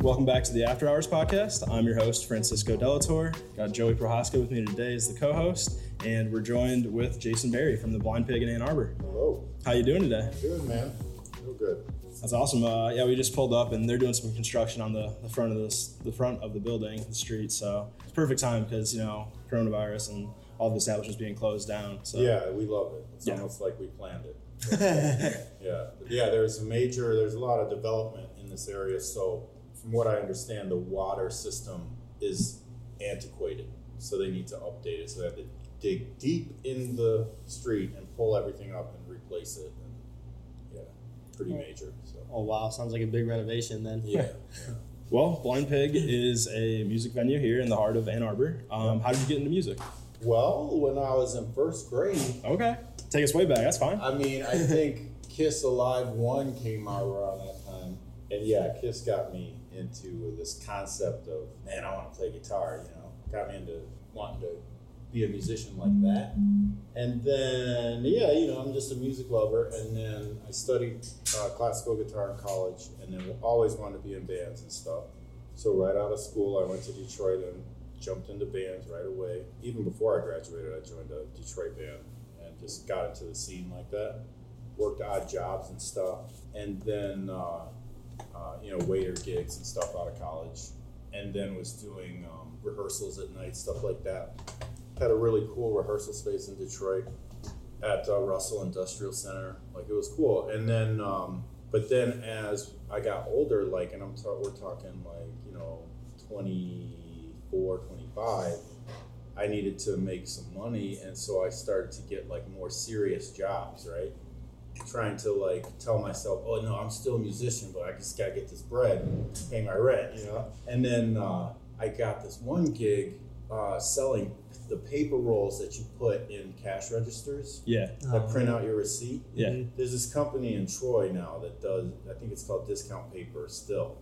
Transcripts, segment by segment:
Welcome back to the After Hours Podcast. I'm your host, Francisco Delator. Got Joey Prohaska with me today as the co-host, and we're joined with Jason Berry from the Blind Pig in Ann Arbor. Hello. How you doing today? Good, man. Real good. That's awesome. Yeah, we just pulled up, and they're doing some construction on the front of the building, the street. So it's perfect time because, you know, coronavirus and all the establishments being closed down. So yeah, we love it. It's almost like we planned it. Yeah, but yeah. There's a lot of development in this area. So from what I understand, the water system is antiquated, so they need to update it. So they have to dig deep in the street and pull everything up and replace it. Pretty major. So. Oh, wow. Sounds like a big renovation then. Yeah. Well, Blind Pig is a music venue here in the heart of Ann Arbor. How did you get into music? Well, when I was in first grade. Okay. Take us way back. That's fine. I mean, I think Kiss Alive 1 came out around that time. And yeah, Kiss got me into this concept of, man, I want to play guitar, you know. Got me into wanting to be a musician like that. And then, yeah, you know, I'm just a music lover. And then I studied classical guitar in college and then always wanted to be in bands and stuff. So right out of school, I went to Detroit and jumped into bands right away. Even before I graduated, I joined a Detroit band and just got into the scene like that. Worked odd jobs and stuff. And then, you know, waiter gigs and stuff out of college. And then was doing rehearsals at night, stuff like that. Had a really cool rehearsal space in Detroit at Russell Industrial Center. Like, it was cool. And then, but then as I got older, like, and we're talking like, you know, 24, 25, I needed to make some money. And so I started to get like more serious jobs, right? Trying to like tell myself, oh no, I'm still a musician, but I just gotta get this bread and pay my rent, you know? And then I got this one gig selling the paper rolls that you put in cash registers, that print out your receipt. Yeah, there's this company in Troy now that does. I think it's called Discount Paper still,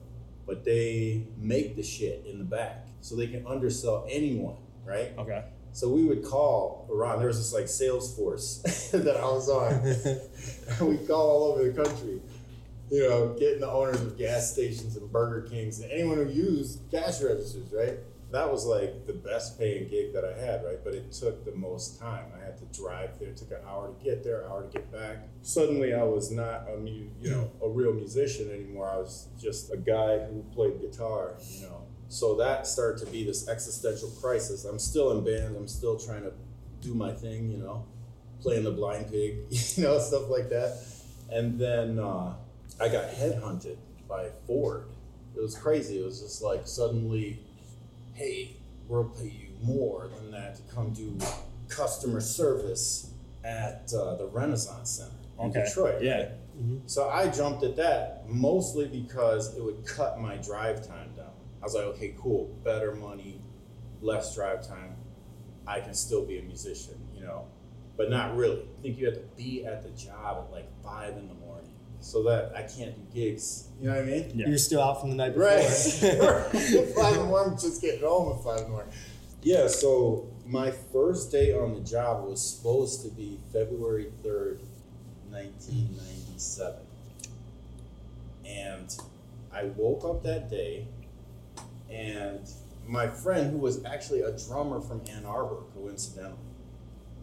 but they make the shit in the back, so they can undersell anyone, right? Okay. So we would call around. There was this like sales force that I was on. We'd call all over the country, you know, getting the owners of gas stations and Burger Kings and anyone who used cash registers, right? That was like the best paying gig that I had, right? But it took the most time. I had to drive there. It took an hour to get there, an hour to get back. Suddenly I was not a real musician anymore. I was just a guy who played guitar, you know? So that started to be this existential crisis. I'm still in band. I'm still trying to do my thing, you know, playing the Blind Pig, you know, stuff like that. And then I got headhunted by Ford. It was crazy. It was just like suddenly, hey, we'll pay you more than that to come do customer service at the Renaissance Center in Detroit. Yeah. Right? Mm-hmm. So I jumped at that mostly because it would cut my drive time down. I was like, okay, cool, better money, less drive time. I can still be a musician, you know, but not really. I think you have to be at the job at like 5 a.m. so that I can't do gigs. You know what I mean? Yeah. You're still out from the night before. Right. 5 a.m, I'm just getting home at 5 a.m. Yeah, so my first day on the job was supposed to be February 3rd, 1997. And I woke up that day, and my friend, who was actually a drummer from Ann Arbor, coincidentally,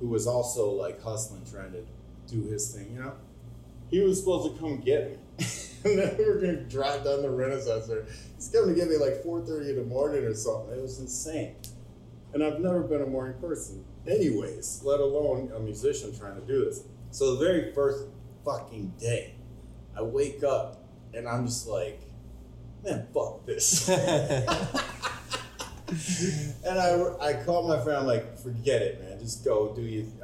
who was also like hustling, trying to do his thing, you know? He was supposed to come get me. And then we were going to drive down the Renaissance Center. He's coming to get me like 4:30 a.m. or something. It was insane. And I've never been a morning person anyways, let alone a musician trying to do this. So the very first fucking day, I wake up and I'm just like, man, fuck this. And I called my friend. I'm like, forget it, man. Just go do your thing.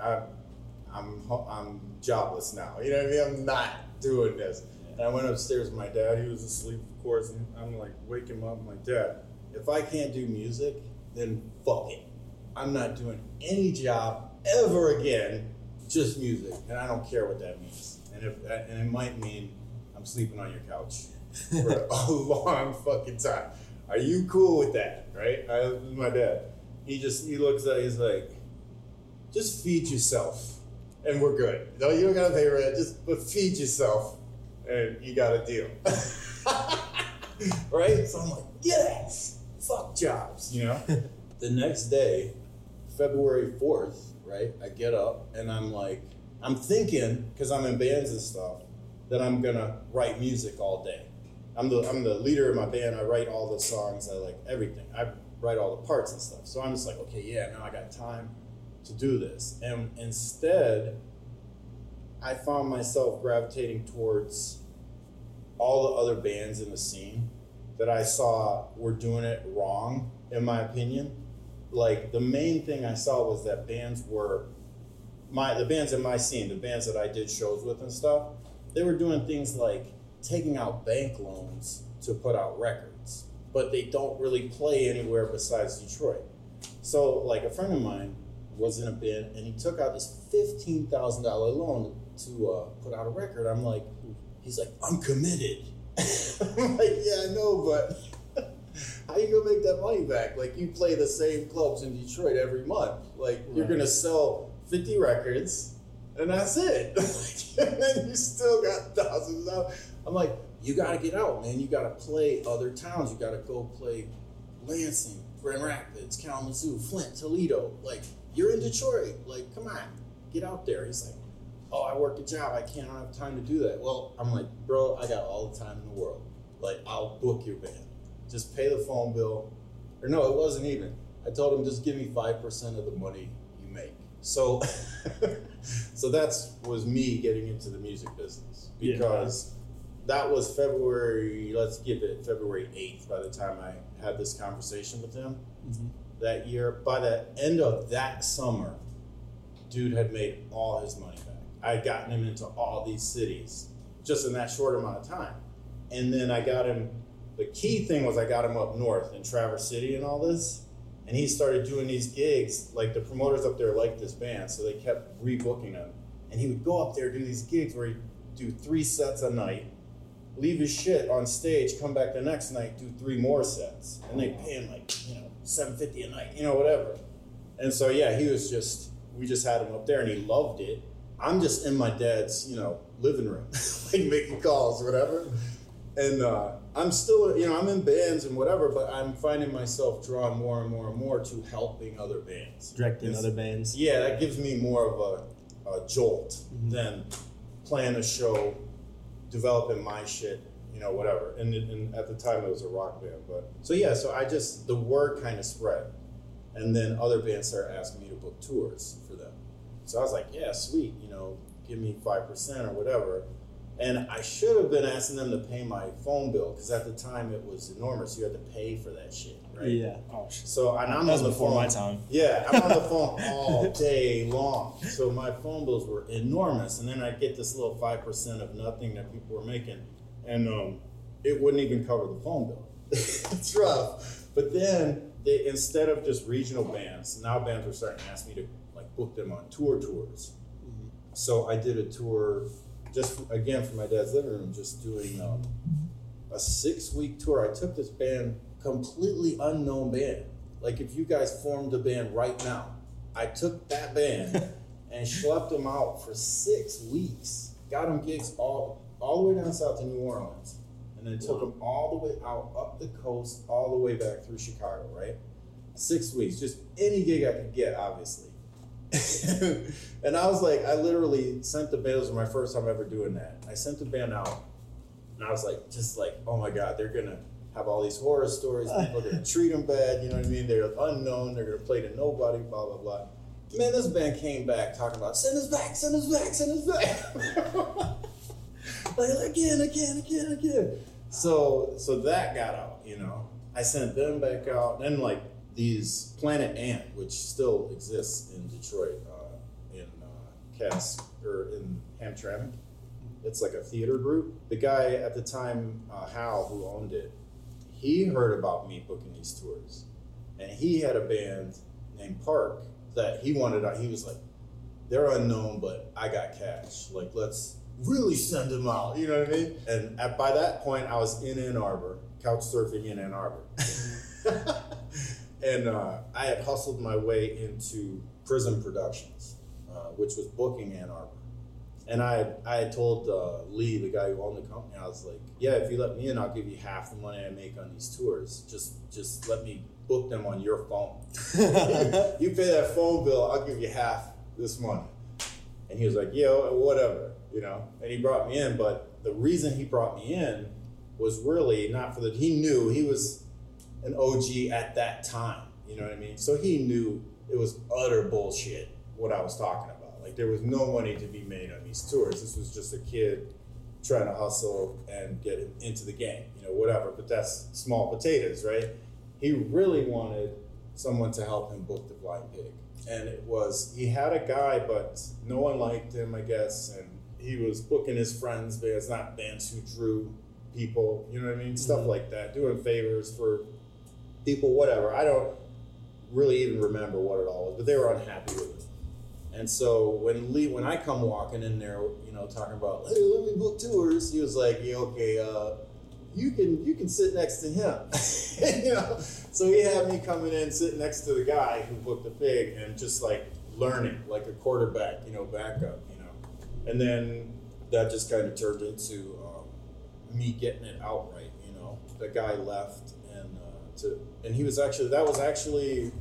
I'm jobless now. You know what I mean? I'm not doing this. And I went upstairs with my dad. He was asleep, of course. And I'm like, wake him up. I'm like, Dad, if I can't do music, then fuck it. I'm not doing any job ever again, just music. And I don't care what that means. And it might mean I'm sleeping on your couch for a long fucking time. Are you cool with that? Right? I was with my dad. He looks at, he's like, just feed yourself. And we're good. No, you don't gotta pay rent. Just feed yourself. and you got a deal. Right? So I'm like, yes, fuck jobs, you know? The next day, February 4th, right, I get up and I'm like, I'm thinking, because I'm in bands and stuff, that I'm gonna write music all day. I'm the leader of my band. I write all the songs, I like everything. I write all the parts and stuff. So I'm just like, okay, yeah, now I got time to do this. And instead, I found myself gravitating towards all the other bands in the scene that I saw were doing it wrong, in my opinion. Like, the main thing I saw was that bands were, the bands in my scene, the bands that I did shows with and stuff, they were doing things like taking out bank loans to put out records, but they don't really play anywhere besides Detroit. So like a friend of mine was in a band and he took out this $15,000 loan to put out a record. I'm like, he's like, I'm committed. I'm like, yeah, I know, but how you gonna make that money back? Like, you play the same clubs in Detroit every month. Like, right. You're gonna sell 50 records and that's it. And then you still got thousands of dollars. I'm like, you gotta get out, man. You gotta play other towns. You gotta go play Lansing, Grand Rapids, Kalamazoo, Flint, Toledo. Like, you're in Detroit. Like, come on, get out there. He's like, oh, I work a job. I can't have time to do that. Well, I'm like, bro, I got all the time in the world. Like, I'll book your band. Just pay the phone bill. Or no, it wasn't even. I told him, just give me 5% of the money you make. So, so that's was me getting into the music business, because that was February, let's give it February 8th by the time I had this conversation with him that year. By the end of that summer, dude had made all his money back. I had gotten him into all these cities just in that short amount of time. And then I got him, the key thing was I got him up north in Traverse City and all this. And he started doing these gigs, like the promoters up there liked this band, so they kept rebooking him. And he would go up there, do these gigs where he'd do 3 sets a night, leave his shit on stage, come back the next night, do 3 more sets. And they pay him like, you know, $7.50 a night, you know, whatever. And so yeah, he was just, we just had him up there and he loved it. I'm just in my dad's, you know, living room, like making calls or whatever. And I'm still, you know, I'm in bands and whatever, but I'm finding myself drawn more and more and more to helping other bands. Directing other bands. Yeah, that gives me more of a jolt than playing a show, developing my shit, you know, whatever. And at the time it was a rock band, but. So yeah, so I just, the word kind of spread. And then other bands started asking me to book tours for them. So I was like, yeah, sweet, you know, give me 5% or whatever. And I should have been asking them to pay my phone bill, because at the time it was enormous. You had to pay for that shit, right? Yeah. Oh, shit. So, and I'm that was on the before phone. My time. Yeah, I'm on the phone all day long. So my phone bills were enormous. And then I get this little 5% of nothing that people were making. And it wouldn't even cover the phone bill. It's rough. But then they, instead of just regional bands, now bands were starting to ask me to like book them on tours. So I did a tour. Just again from my dad's living room, just doing a 6-week tour. I took this band, completely unknown band. Like if you guys formed a band right now, I took that band and schlepped them out for 6 weeks. Got them gigs all the way down south to New Orleans, and then took them all the way out up the coast, all the way back through Chicago. Right, 6 weeks, just any gig I could get, obviously. And I was like, I literally sent the band, it was my first time ever doing that. I sent the band out and I was like, just like, oh my God, they're gonna have all these horror stories. People are gonna treat them bad, you know what I mean? They're unknown, they're gonna play to nobody, blah, blah, blah. Man, this band came back talking about, send us back, send us back, send us back. Like again. So that got out, you know? I sent them back out, then like, these Planet Ant, which still exists in Detroit, in Cass, or in Hamtramck. It's like a theater group. The guy at the time, Hal, who owned it, he heard about me booking these tours. And he had a band named Park that he wanted out. He was like, they're unknown, but I got cash. Like, let's really send them out, you know what I mean? And by that point, I was in Ann Arbor, couch surfing in Ann Arbor. And I had hustled my way into Prism Productions, which was booking Ann Arbor. And I had told Lee, the guy who owned the company, I was like, yeah, if you let me in, I'll give you half the money I make on these tours. Just let me book them on your phone. You pay that phone bill, I'll give you half this money. And he was like, yo, whatever, you know? And he brought me in, but the reason he brought me in was really not for the, he knew he was an OG at that time, you know what I mean? So he knew it was utter bullshit what I was talking about. Like, there was no money to be made on these tours. This was just a kid trying to hustle and get into the game, you know, whatever. But that's small potatoes, right? He really wanted someone to help him book the Blind Pig. And it was, he had a guy, but no one liked him, I guess. And he was booking his friends, but it's not bands who drew people, you know what I mean? Mm-hmm. Stuff like that, doing favors for people, whatever. I don't really even remember what it all was, but they were unhappy with it. And so when Lee, when I come walking in there, you know, talking about, hey, let me book tours, he was like, yeah, okay, you can sit next to him, you know? So he had me coming in, sitting next to the guy who booked the pig and just like learning, like a quarterback, you know, backup, you know? And then that just kind of turned into me getting it outright, you know? The guy left and he was actually, that was actually,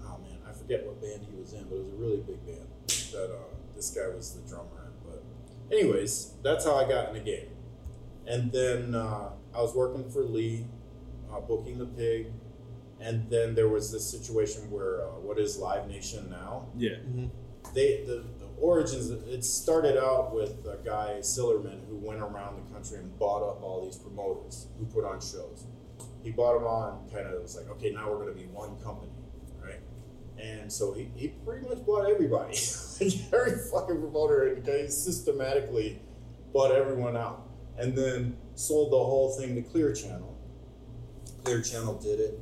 I forget what band he was in, but it was a really big band that this guy was the drummer in. But anyways, that's how I got in the game. And then I was working for Lee, booking the pig. And then there was this situation where what is Live Nation now? Yeah. Mm-hmm. The origins, it started out with a guy, Sillerman, who went around the country and bought up all these promoters who put on shows. He bought them on, kind of was like, okay, now we're going to be one company. And so he pretty much bought everybody. Every fucking promoter, he systematically bought everyone out. And then sold the whole thing to Clear Channel. Clear Channel did it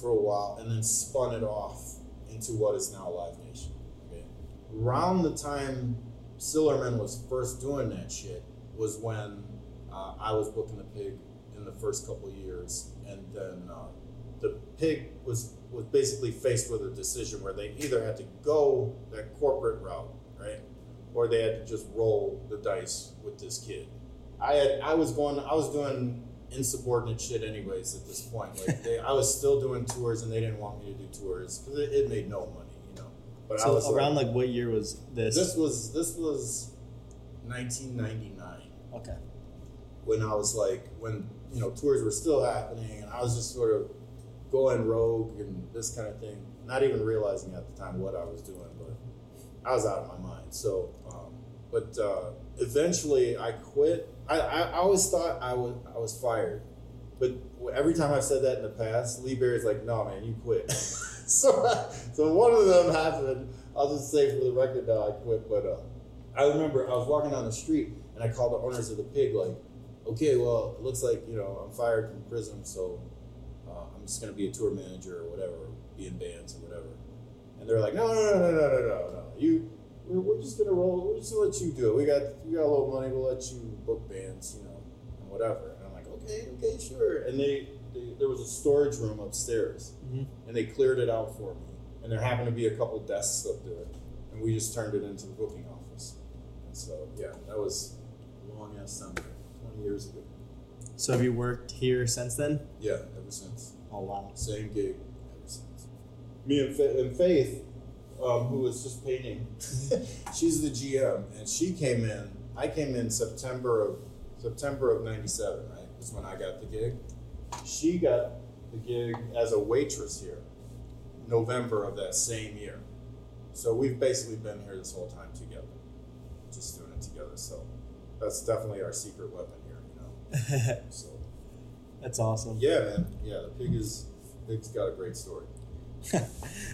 for a while and then spun it off into what is now Live Nation. Okay. Around the time Sillerman was first doing that shit was when I was booking the pig in the first couple of years. And then the pig was basically faced with a decision where they either had to go that corporate route, right? Or they had to just roll the dice with this kid. I was doing insubordinate shit anyways at this point. Like I was still doing tours and they didn't want me to do tours because it made no money, you know. But so I was around like what year was this? This was 1999. Okay. When I was like, when, you know, tours were still happening and I was just sort of going rogue and this kind of thing, not even realizing at the time what I was doing, but I was out of my mind. So, eventually I quit. I always thought I was fired, but every time I've said that in the past, Lee Berry's like, no, man, you quit. so one of them happened. I'll just say for the record that I quit, but I remember I was walking down the street and I called the owners of the pig like, okay, well, it looks like, you know, I'm fired from Prism, so I'm just going to be a tour manager or whatever, be in bands or whatever. And they're like, no. We're just going to roll. We're just going to let you do it. We got a little money. We'll let you book bands, you know, and whatever. And I'm like, okay, sure. And there was a storage room upstairs, mm-hmm. and they cleared it out for me. And there happened to be a couple desks up there, and we just turned it into the booking office. And so, yeah, that was a long-ass time, 20 years ago. So have you worked here since then? Yeah, ever since. Oh, wow. Same gig ever since. Me and Faith, who was just painting, she's the GM, and she came in. I came in September of 97, right? That's when I got the gig. She got the gig as a waitress here, November of that same year. So we've basically been here this whole time together, just doing it together. So that's definitely our secret weapon. So, that's awesome. Yeah, man. Yeah, the pig pig's got a great story.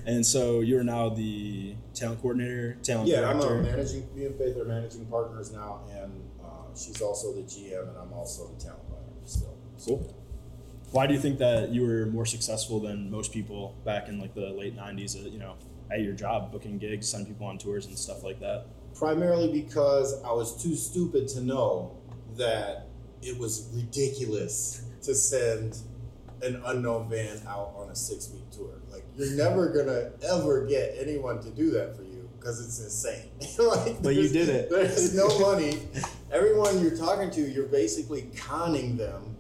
And so you're now the talent coordinator, director. I'm me and Faith are managing partners now, and she's also the GM, and I'm also the talent buyer still. So, cool. Why do you think that you were more successful than most people back in like the late 90s, you know, at your job, booking gigs, sending people on tours and stuff like that? Primarily because I was too stupid to know that it was ridiculous to send an unknown band out on a 6-week tour. Like, you're never gonna ever get anyone to do that for you. because it's insane. Like, but you did it. There's no money. Everyone you're talking to, you're basically conning them.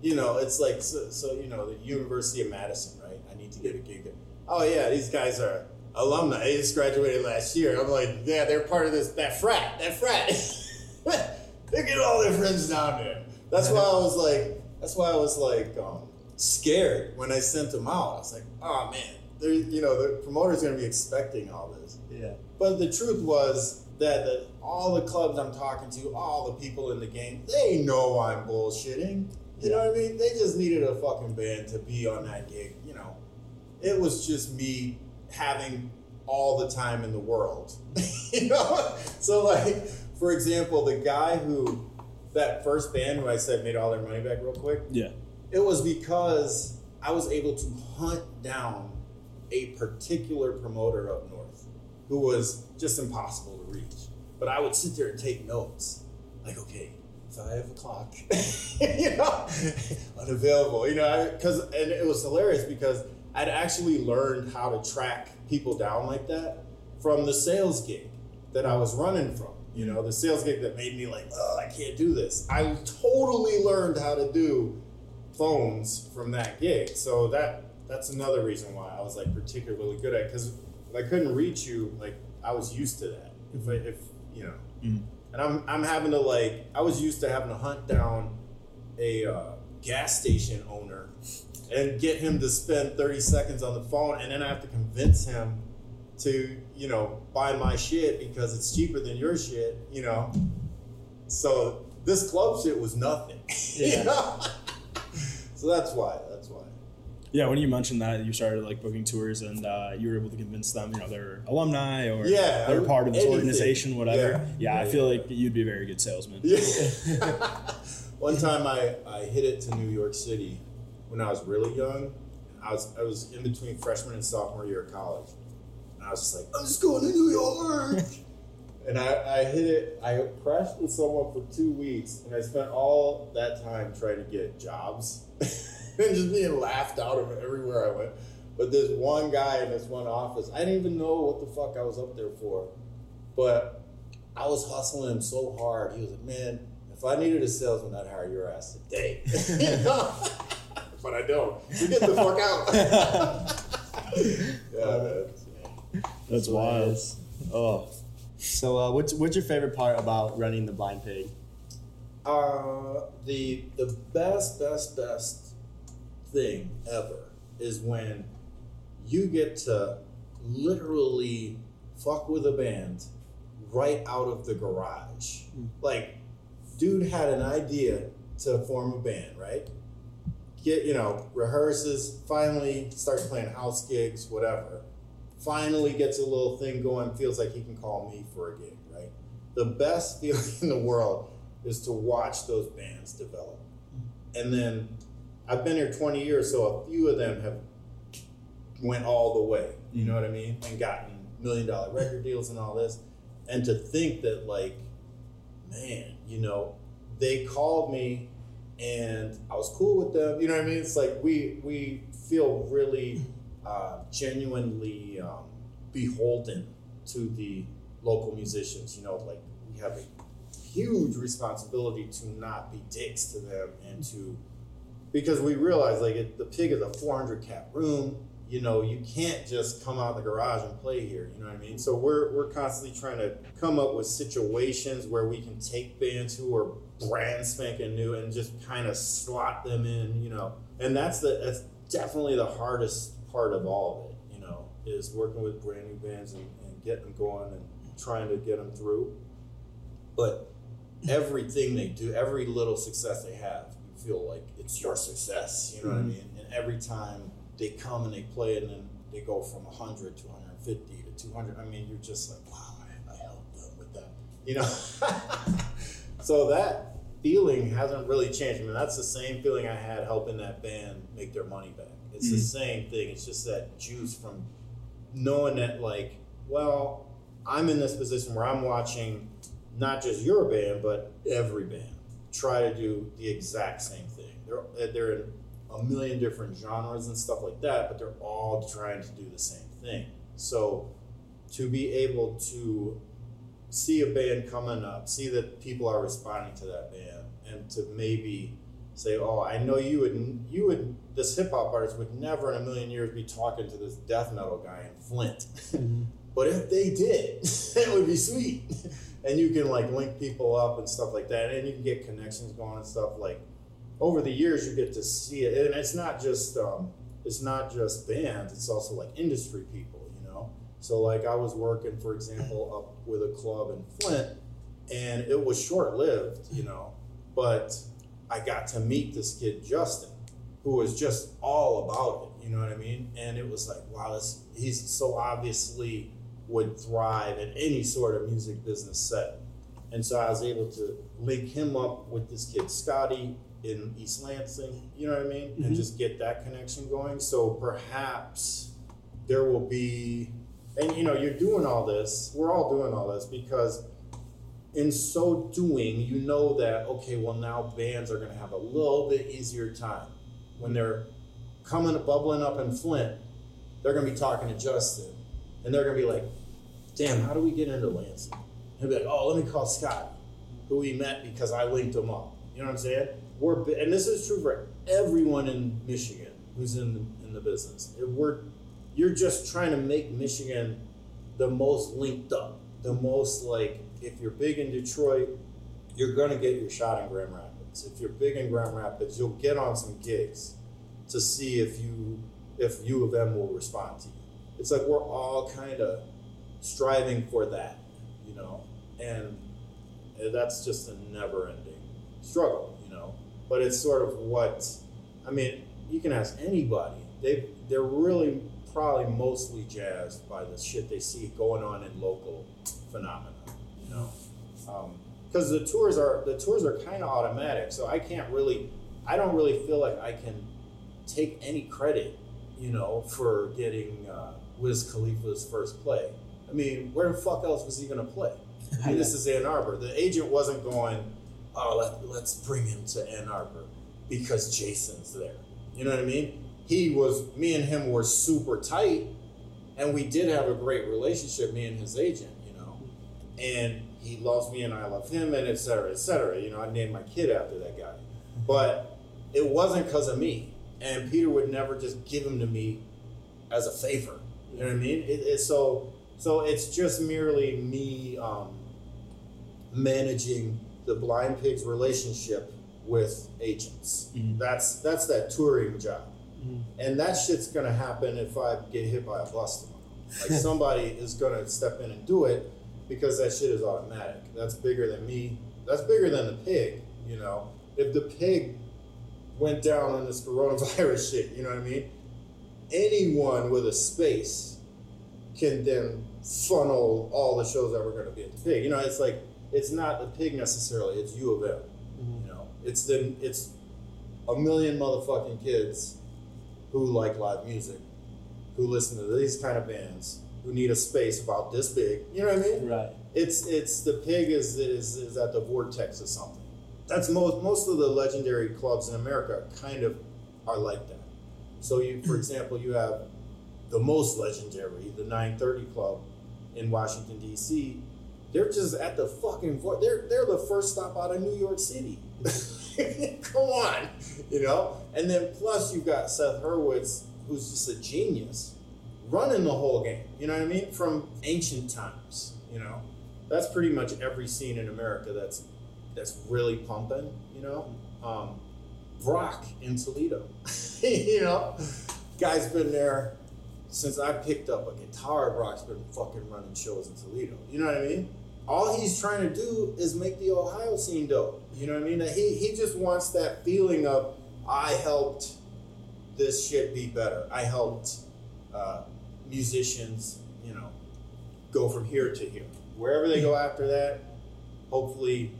You know, it's like, so you know, the University of Madison, right? I need to get a gig. Oh, yeah, these guys are alumni. They just graduated last year. I'm like, yeah, they're part of this, that frat. They get all their friends down there. That's why I was like, scared when I sent them out. I was like, oh man, the promoter's gonna be expecting all this. Yeah. But the truth was that all the clubs I'm talking to, all the people in the game, they know I'm bullshitting. You know what I mean? They just needed a fucking band to be on that gig. You know, it was just me having all the time in the world. You know? So like, for example, the guy who, that first band who I said made all their money back real quick. Yeah. It was because I was able to hunt down a particular promoter up north who was just impossible to reach. But I would sit there and take notes. Like, okay, 5 o'clock, you know, unavailable, you know, and it was hilarious because I'd actually learned how to track people down like that from the sales gig that I was running from. You know, the sales gig that made me like, oh, I can't do this. I totally learned how to do phones from that gig. So that's another reason why I was like particularly good at it, because if I couldn't reach you, like I was used to that. If you know, and I'm having to like, I was used to having to hunt down a gas station owner and get him to spend 30 seconds on the phone, and then I have to convince him to, you know, buy my shit because it's cheaper than your shit, you know. So this club shit was nothing. Yeah. You know? So that's why. Yeah, when you mentioned that you started like booking tours and you were able to convince them, you know, they're alumni or they're part of this organization, whatever. Yeah, I feel like you'd be a very good salesman. Yeah. One time I hit it to New York City when I was really young. I was in between freshman and sophomore year of college. I was just like, I'm just going to New York. And I hit it. I crashed with someone for 2 weeks, and I spent all that time trying to get jobs and just being laughed out of everywhere I went. But there's one guy in this one office. I didn't even know what the fuck I was up there for, but I was hustling him so hard. He was like, man, if I needed a salesman, I'd hire your ass today. But I don't. So get the fuck out. Yeah, man. That's wild. Oh, so what's your favorite part about running the Blind Pig? The best thing ever is when you get to literally fuck with a band right out of the garage. Like, dude had an idea to form a band, right? Get, you know, rehearses, finally starts playing house gigs, whatever. Finally gets a little thing going, feels like he can call me for a gig, right? The best feeling in the world is to watch those bands develop. And then I've been here 20 years, so a few of them have went all the way, you know what I mean? And gotten $1 million record deals and all this. And to think that, like, man, you know, they called me and I was cool with them, you know what I mean? It's like we feel really genuinely beholden to the local musicians. You know, like, we have a huge responsibility to not be dicks to them, and to, because we realize, like, the Pig is a 400-cap room. You know, you can't just come out of the garage and play here, you know what I mean? So we're constantly trying to come up with situations where we can take bands who are brand spanking new and just kind of slot them in, you know. And that's definitely the hardest part of all of it, you know, is working with brand new bands and getting them going and trying to get them through. But everything they do, every little success they have, you feel like it's your success, you know what I mean? And every time they come and they play, and then they go from 100 to 150 to 200, I mean, you're just like, wow, I helped them with that, you know? So that feeling hasn't really changed. I mean, that's the same feeling I had helping that band make their money back. It's the same thing. It's just that juice from knowing that, like, well, I'm in this position where I'm watching not just your band, but every band try to do the exact same thing. They're in a million different genres and stuff like that, but they're all trying to do the same thing. So to be able to see a band coming up, see that people are responding to that band, and to maybe say, oh, I know you would, this hip hop artist would never in a million years be talking to this death metal guy in Flint. Mm-hmm. But if they did, that would be sweet. And you can like link people up and stuff like that. And you can get connections going and stuff. Like over the years, you get to see it. And it's not just bands, it's also like industry people, you know? So like I was working, for example, up with a club in Flint, and it was short-lived, you know, but I got to meet this kid, Justin, who was just all about it, you know what I mean? And it was like, wow, he's so obviously would thrive in any sort of music business set. And so I was able to link him up with this kid, Scotty, in East Lansing, you know what I mean? Mm-hmm. And just get that connection going. So perhaps there will be, and you know, you're doing all this, we're all doing all this because in so doing, you know that, okay, well now bands are gonna have a little bit easier time. When they're coming, bubbling up in Flint, they're gonna be talking to Justin and they're gonna be like, damn, how do we get into Lansing? He'll be like, oh, let me call Scott, who we met because I linked him up. You know what I'm saying? And this is true for everyone in Michigan who's in the business. You're just trying to make Michigan the most linked up, the most like, if you're big in Detroit, you're gonna get your shot in Grand Rapids. If you're big in Grand Rapids, you'll get on some gigs to see if U of M will respond to you. It's like we're all kind of striving for that, you know, and that's just a never-ending struggle, you know. But it's sort of what, I mean, you can ask anybody. They're really probably mostly jazzed by the shit they see going on in local phenomena, you know. Because the tours are kind of automatic, so I don't really feel like I can take any credit, you know, for getting Wiz Khalifa's first play. I mean, where the fuck else was he gonna play? I mean, this is Ann Arbor. The agent wasn't going, oh, let's bring him to Ann Arbor because Jason's there. You know what I mean? Me and him were super tight, and we did have a great relationship, me and his agent, you know, and he loves me and I love him, and et cetera, you know, I named my kid after that guy, but it wasn't because of me, and Peter would never just give him to me as a favor, you know what I mean? So it's just merely me managing the Blind Pig's relationship with agents. Mm-hmm. That's that touring job. Mm-hmm. And that shit's gonna happen if I get hit by a bus tomorrow. Like somebody is gonna step in and do it because that shit is automatic. That's bigger than me. That's bigger than the pig, you know? If the pig went down on this coronavirus shit, you know what I mean? Anyone with a space can then funnel all the shows that were gonna be at the pig. You know, it's like, it's not the pig necessarily, it's U of M. Mm-hmm. You know, it's a million motherfucking kids who like live music, who listen to these kind of bands, who need a space about this big. You know what I mean? Right. It's the pig is at the vortex of something. That's most of the legendary clubs in America kind of are like that. So you, for example, you have the most legendary, the 930 Club in Washington, D.C. They're just at the fucking they're the first stop out of New York City. Come on, you know? And then plus you've got Seth Hurwitz, who's just a genius, running the whole game, you know what I mean? From ancient times, you know? That's pretty much every scene in America that's really pumping, you know? Brock in Toledo, you know? Guy's been there since I picked up a guitar. Brock's been fucking running shows in Toledo, you know what I mean? All he's trying to do is make the Ohio scene dope. You know what I mean? He just wants that feeling of, I helped this shit be better. I helped musicians, you know, go from here to here. Wherever they go after that, hopefully,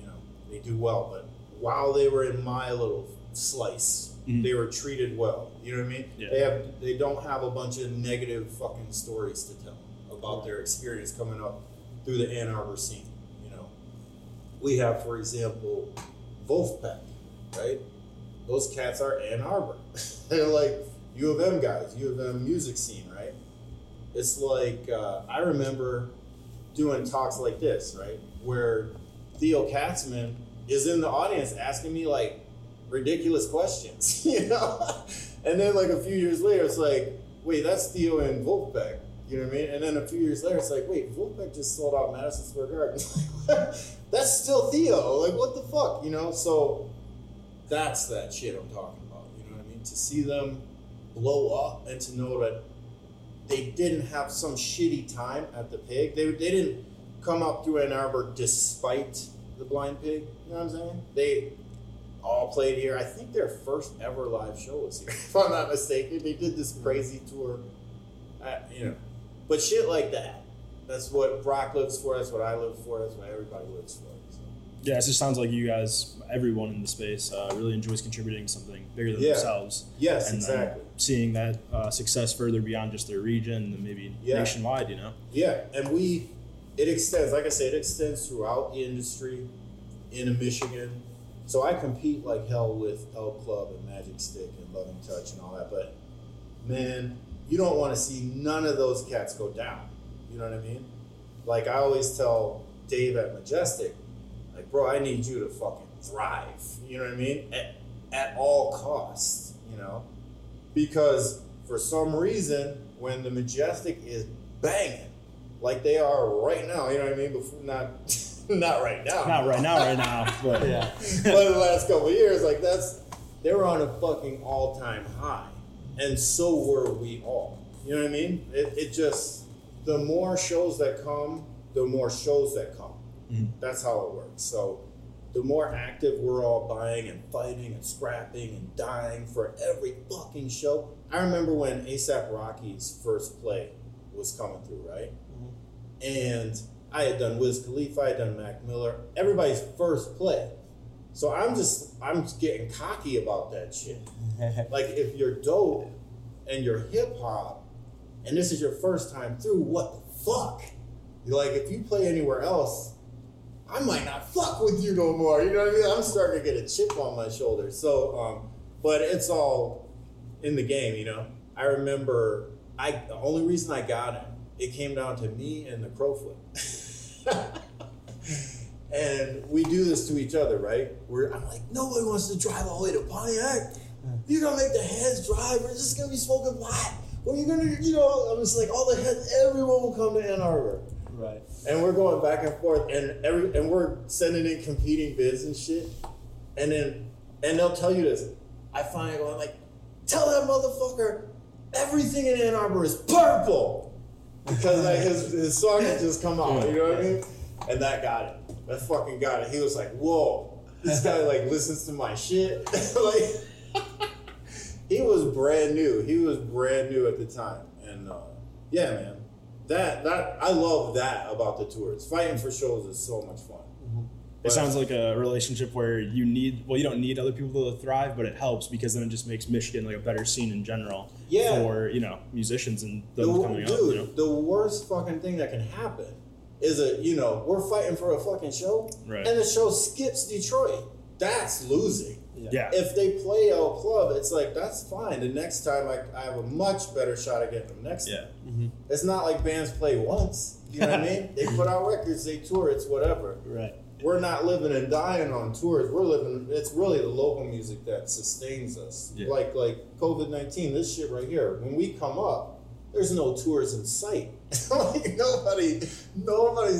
you know, they do well. But while they were in my little slice, mm-hmm. they were treated well. You know what I mean? Yeah. They don't have a bunch of negative fucking stories to tell about their experience coming up through the Ann Arbor scene, you know. We have, for example, Vulfpeck, right? Those cats are Ann Arbor. They're like U of M guys, U of M music scene, right? It's like, I remember doing talks like this, right? Where Theo Katzman is in the audience asking me like ridiculous questions, you know? And then like a few years later, it's like, wait, that's Theo and Vulfpeck. You know what I mean? And then a few years later, it's like, wait, Vulfpeck just sold out Madison Square Garden. That's still Theo. Like, what the fuck, you know? So that's that shit I'm talking about. You know what I mean? To see them blow up and to know that they didn't have some shitty time at the Pig. They didn't come up through Ann Arbor despite the Blind Pig. You know what I'm saying? They all played here. I think their first ever live show was here, if I'm not mistaken. They did this crazy tour. You know. But shit like that. That's what Brock lives for. That's what I live for. That's what everybody lives for. So. Yeah, it just sounds like you guys, everyone in the space, really enjoys contributing to something bigger than themselves. Yes, and exactly. Seeing that success further beyond just their region and maybe nationwide, you know? Yeah, and it extends, like I said, it extends throughout the industry into Michigan. So I compete like hell with El Club and Magic Stick and Love and Touch and all that, but man, you don't want to see none of those cats go down. You know what I mean? Like I always tell Dave at Majestic, like, bro, I need you to fucking thrive, you know what I mean? At all costs, you know? Because for some reason, when the Majestic is banging, like they are right now, you know what I mean? Before, not right now. Not right now, but yeah. But the last couple of years, like they were on a fucking all-time high. And so were we all, you know what I mean? It just, the more shows that come, the more shows that come. Mm-hmm. That's how it works. So the more active we're all buying and fighting and scrapping and dying for every fucking show. I remember when A$AP Rocky's first play was coming through, right? Mm-hmm. And I had done Wiz Khalifa, I had done Mac Miller, everybody's first play. So I'm just getting cocky about that shit. Like if you're dope and you're hip hop and this is your first time through, what the fuck? Like if you play anywhere else, I might not fuck with you no more. You know what I mean? I'm starting to get a chip on my shoulder. So, but it's all in the game, you know? I remember the only reason I got him, it came down to me and the Crowfoot. And we do this to each other, right? I'm like, nobody wants to drive all the way to Pontiac. You're going to make the heads drive. We're just going to be smoking pot. Well, you're going to, you know, I'm just like, all the heads, everyone will come to Ann Arbor. Right. And we're going back and forth and we're sending in competing bids and shit. And then, and they'll tell you this. I finally go, I'm like, tell that motherfucker everything in Ann Arbor is purple. Because like his song had just come out, you know what I mean? And that got it. That fucking got it. He was like, whoa, this guy like listens to my shit. Like, he was brand new. He was brand new at the time. And yeah, man. That I love that about the tours. Fighting for shows is so much fun. Mm-hmm. It sounds like a relationship where you don't need other people to thrive, but it helps because then it just makes Michigan like a better scene in general. Yeah. For, you know, musicians and them coming up. Dude, you know? The worst fucking thing that can happen is we're fighting for a fucking show, right, and the show skips Detroit. That's losing. Yeah. If they play El Club, it's like, that's fine. The next time I have a much better shot at getting them next time. Mm-hmm. It's not like bands play once. You know what I mean? They put out records, they tour, it's whatever. Right. We're not living and dying on tours. It's really the local music that sustains us. Yeah. Like COVID-19, this shit right here. When we come up, there's no tours in sight. Like nobody's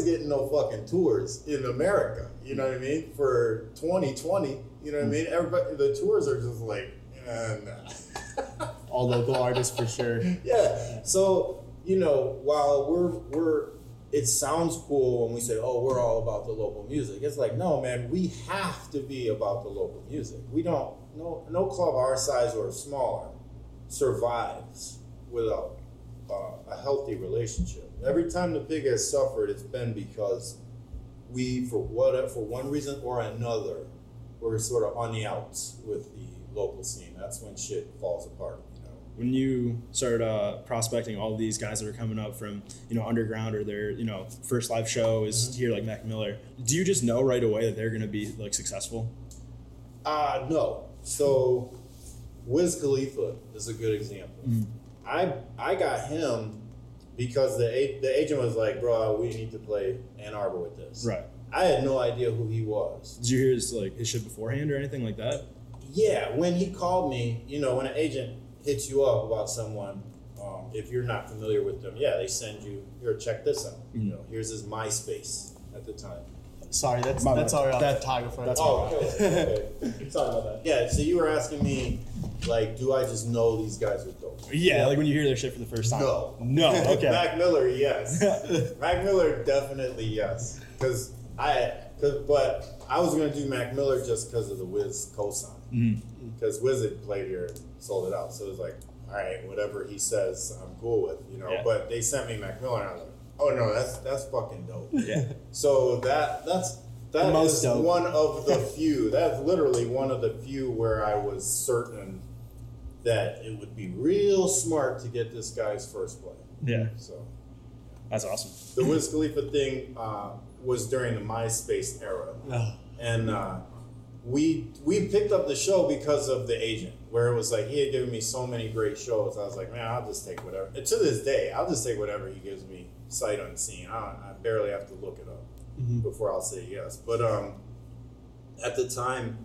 getting no fucking tours in America. You know what I mean? For 2020. You know what I mean? Everybody, the tours are just like, nah. All local artists for sure. Yeah. So, while it sounds cool when we say, oh, we're all about the local music. It's like, no, man, we have to be about the local music. We don't, no club our size or smaller survives without a healthy relationship. Every time the Pig has suffered, it's been because we, for one reason or another, we're sort of on the outs with the local scene. That's when shit falls apart, you know. When you started prospecting all of these guys that are coming up from, underground or their, first live show is here, like Mac Miller, do you just know right away that they're going to be, like, successful? No. So Wiz Khalifa is a good example. Mm-hmm. I got him because the agent was like, bro, we need to play Ann Arbor with this. Right. I had no idea who he was. Did you hear his like his shit beforehand or anything like that? Yeah, when he called me, you know, when an agent hits you up about someone, if you're not familiar with them, yeah, they send you, here, check this out. Mm-hmm. You know, here's his MySpace at the time. Sorry, that's all right. That photographer. Oh, okay. Sorry about that. Yeah, so you were asking me, like, do I just know these guys are dope? Yeah, like when you hear their shit for the first time. No. Okay. Mac Miller, yes. Mac Miller, definitely yes. But I was gonna do Mac Miller just because of the Wiz cosign, because Wiz had played here and sold it out. So it was like, all right, whatever he says, I'm cool with, you know. Yeah. But they sent me Mac Miller, and I was like, oh no, that's fucking dope. Yeah. So that's dope. One of the few. That's literally one of the few where I was certain that it would be real smart to get this guy's first play. Yeah. So that's awesome. The Wiz Khalifa thing was during the MySpace era, and we picked up the show because of the agent. Where it was like he had given me so many great shows, I was like, man, I'll just take whatever. And to this day, I'll just take whatever he gives me, sight unseen. I barely have to look it up before I'll say yes. But at the time,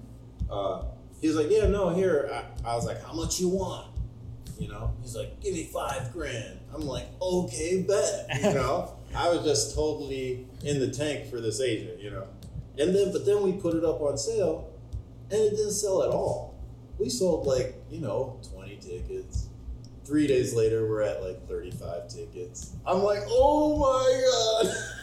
he was like, yeah, no, here. I was like, how much you want? You know, he's like, give me $5,000. I'm like, okay, bet. You know, I was just totally in the tank for this agent. You know, and then but then we put it up on sale, and it didn't sell at all. We sold like, you know, 20 tickets. 3 days later, we're at like 35 tickets. I'm like, oh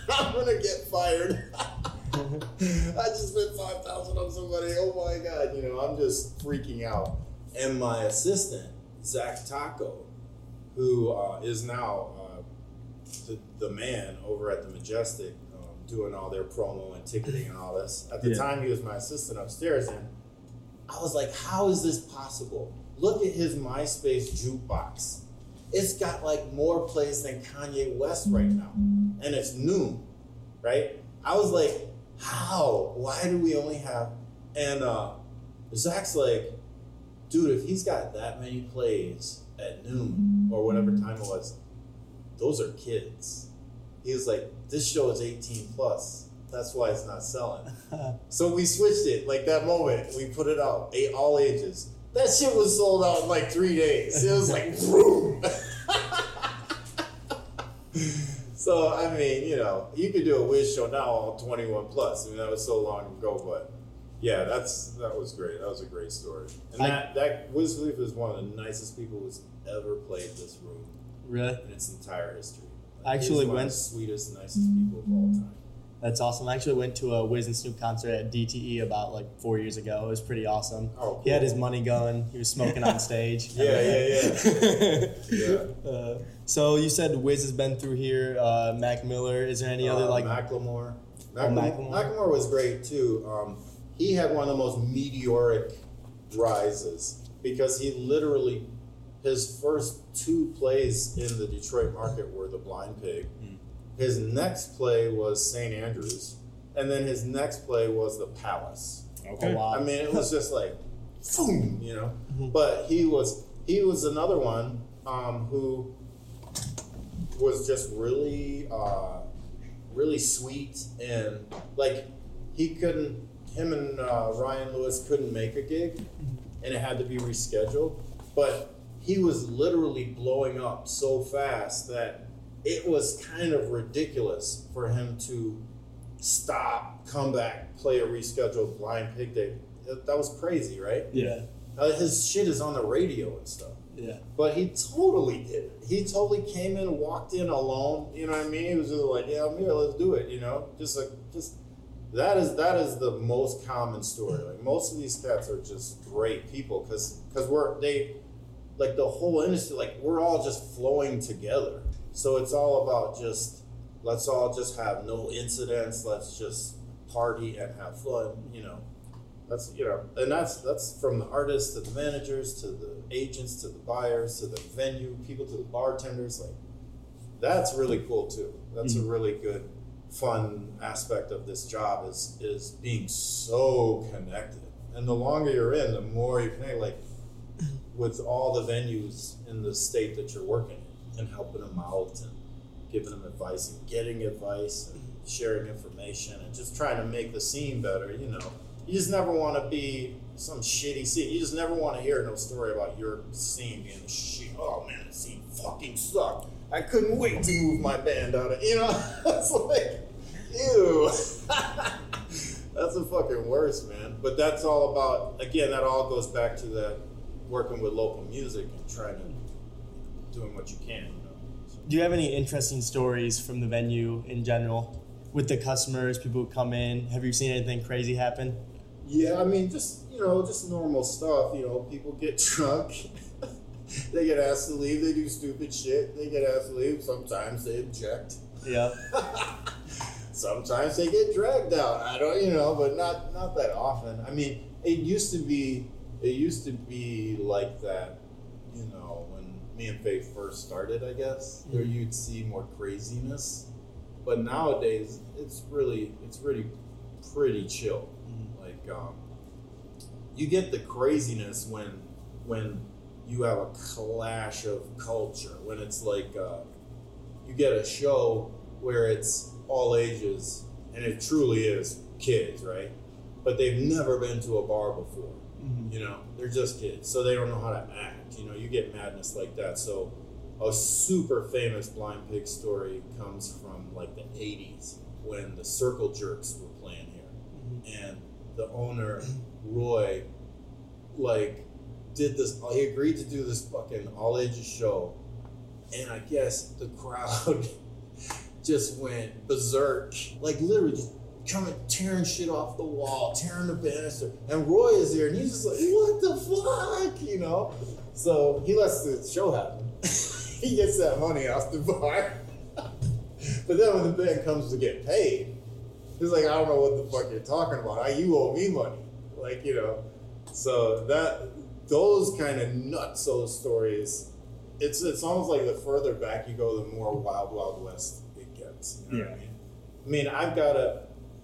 my God, I'm gonna get fired. I just spent $5,000 on somebody. Oh my God, you know, I'm just freaking out. And my assistant, Zach Taco, who is now the man over at the Majestic, doing all their promo and ticketing and all this. At the time, he was my assistant upstairs, and I was like, how is this possible? Look at his MySpace jukebox. It's got like more plays than Kanye West right now. And it's noon, right? I was like, how? Why do we only have? And Zach's like, dude, if he's got that many plays at noon or whatever time it was, those are kids. He was like, this show is 18 plus. That's why it's not selling. So we switched it. Like that moment, we put it out. All ages. That shit was sold out in like 3 days. It was like, boom. So, I mean, you know, you could do a Wiz show now on 21 plus. I mean, that was so long ago, but yeah, that was great. That was a great story. And that Wiz Khalifa is one of the nicest people who's ever played this room. Really? In its entire history. Like, actually, one of the sweetest, nicest people of all time. That's awesome. I actually went to a Wiz and Snoop concert at DTE about like 4 years ago. It was pretty awesome. Oh, cool. He had his money going. He was smoking on stage. Yeah. So you said Wiz has been through here. Mac Miller. Is there any other like Macklemore? Macklemore was great too. He had one of the most meteoric rises because he literally his first two plays in the Detroit market were the Blind Pig. His next play was St. Andrews, and then his next play was the Palace. Okay. Wow. I mean, it was just like, boom, you know. But he was another one who was just really, really sweet and like him and Ryan Lewis couldn't make a gig, and it had to be rescheduled. But he was literally blowing up so fast that it was kind of ridiculous for him to stop, come back, play a rescheduled Blind Pig Day. That was crazy, right? Yeah. His shit is on the radio and stuff. Yeah. But he totally did it. He totally came in, walked in alone. You know what I mean? He was just like, yeah, I'm here. Let's do it. You know, that is the most common story. Like most of these cats are just great people because like the whole industry, like we're all just flowing together. So it's all about just, let's all just have no incidents. Let's just party and have fun, you know. That's, you know, and that's from the artists to the managers, to the agents, to the buyers, to the venue, people to the bartenders. Like, that's really cool too. That's a really good, fun aspect of this job is being so connected. And the longer you're in, the more you play, like with all the venues in the state that you're working in. And helping them out and giving them advice and getting advice and sharing information and just trying to make the scene better, you know. You just never want to be some shitty scene. You just never want to hear no story about your scene being shit. Oh man, the scene fucking sucked. I couldn't wait to move my band out of, you know. It's like, ew. That's the fucking worst, man. But that's all about, again, that all goes back to that working with local music and trying to doing what you can, you know. So. Do you have any interesting stories from the venue in general with the customers, people who come in? Have you seen anything crazy happen? Yeah, I mean, just, you know, just normal stuff. You know, people get drunk. They get asked to leave. They do stupid shit. They get asked to leave. Sometimes they object. Yeah. Sometimes they get dragged out. I don't, you know, but not that often. I mean, it used to be like that, you know, when me and Faith first started, I guess, where you'd see more craziness. But nowadays, it's really pretty chill. Mm-hmm. Like, you get the craziness when you have a clash of culture. When it's like, you get a show where it's all ages, and it truly is kids, right? But they've never been to a bar before. Mm-hmm. You know, they're just kids, so they don't know how to act. You know, you get madness like that. So a super famous Blind Pig story comes from like the 80s when the Circle Jerks were playing here. Mm-hmm. And the owner, Roy, like did this, he agreed to do this fucking all ages show. And I guess the crowd just went berserk, like literally just coming, tearing shit off the wall, tearing the banister. And Roy is there and he's just like, what the fuck, you know? So he lets the show happen. He gets that money off the bar. But then when the band comes to get paid, he's like, I don't know what the fuck you're talking about. You owe me money. Like, you know. So those kind of nutso stories, it's almost like the further back you go, the more wild, wild west it gets. You know what I mean? I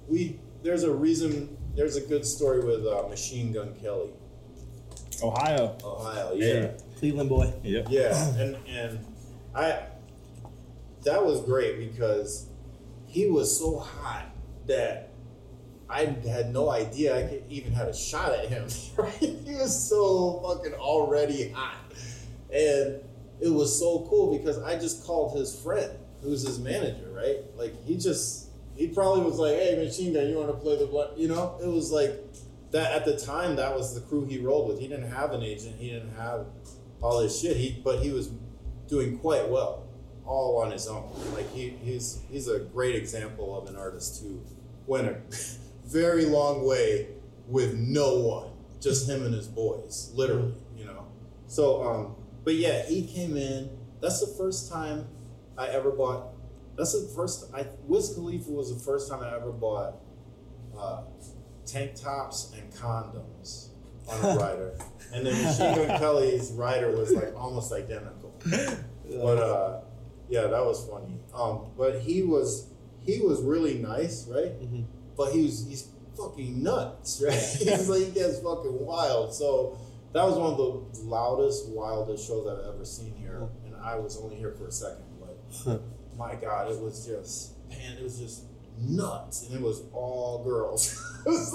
mean, there's a reason, there's a good story with Machine Gun Kelly. Ohio, yeah. Hey. Cleveland boy. Yep. Yeah, and that was great because he was so hot that I had no idea I could even had a shot at him. Right? He was so fucking already hot. And it was so cool because I just called his friend, who's his manager, right? Like he probably was like, hey, Machine Gun, you want to play the blood? You know, it was like that at the time, that was the crew he rolled with. He didn't have an agent. He didn't have all this shit. But he was doing quite well, all on his own. Like he's a great example of an artist who went a very long way with no one, just him and his boys, literally, you know. So, but yeah, he came in. That's the first time I ever bought. Wiz Khalifa was the first time I ever bought tank tops and condoms on a rider. And then Machine Gun Kelly's rider was like almost identical. But yeah, that was funny. But he was really nice, right? Mm-hmm. But he's fucking nuts, right? He's like, he gets fucking wild. So that was one of the loudest, wildest shows I've ever seen here. And I was only here for a second, but my God, it was just nuts, and it was all girls. it was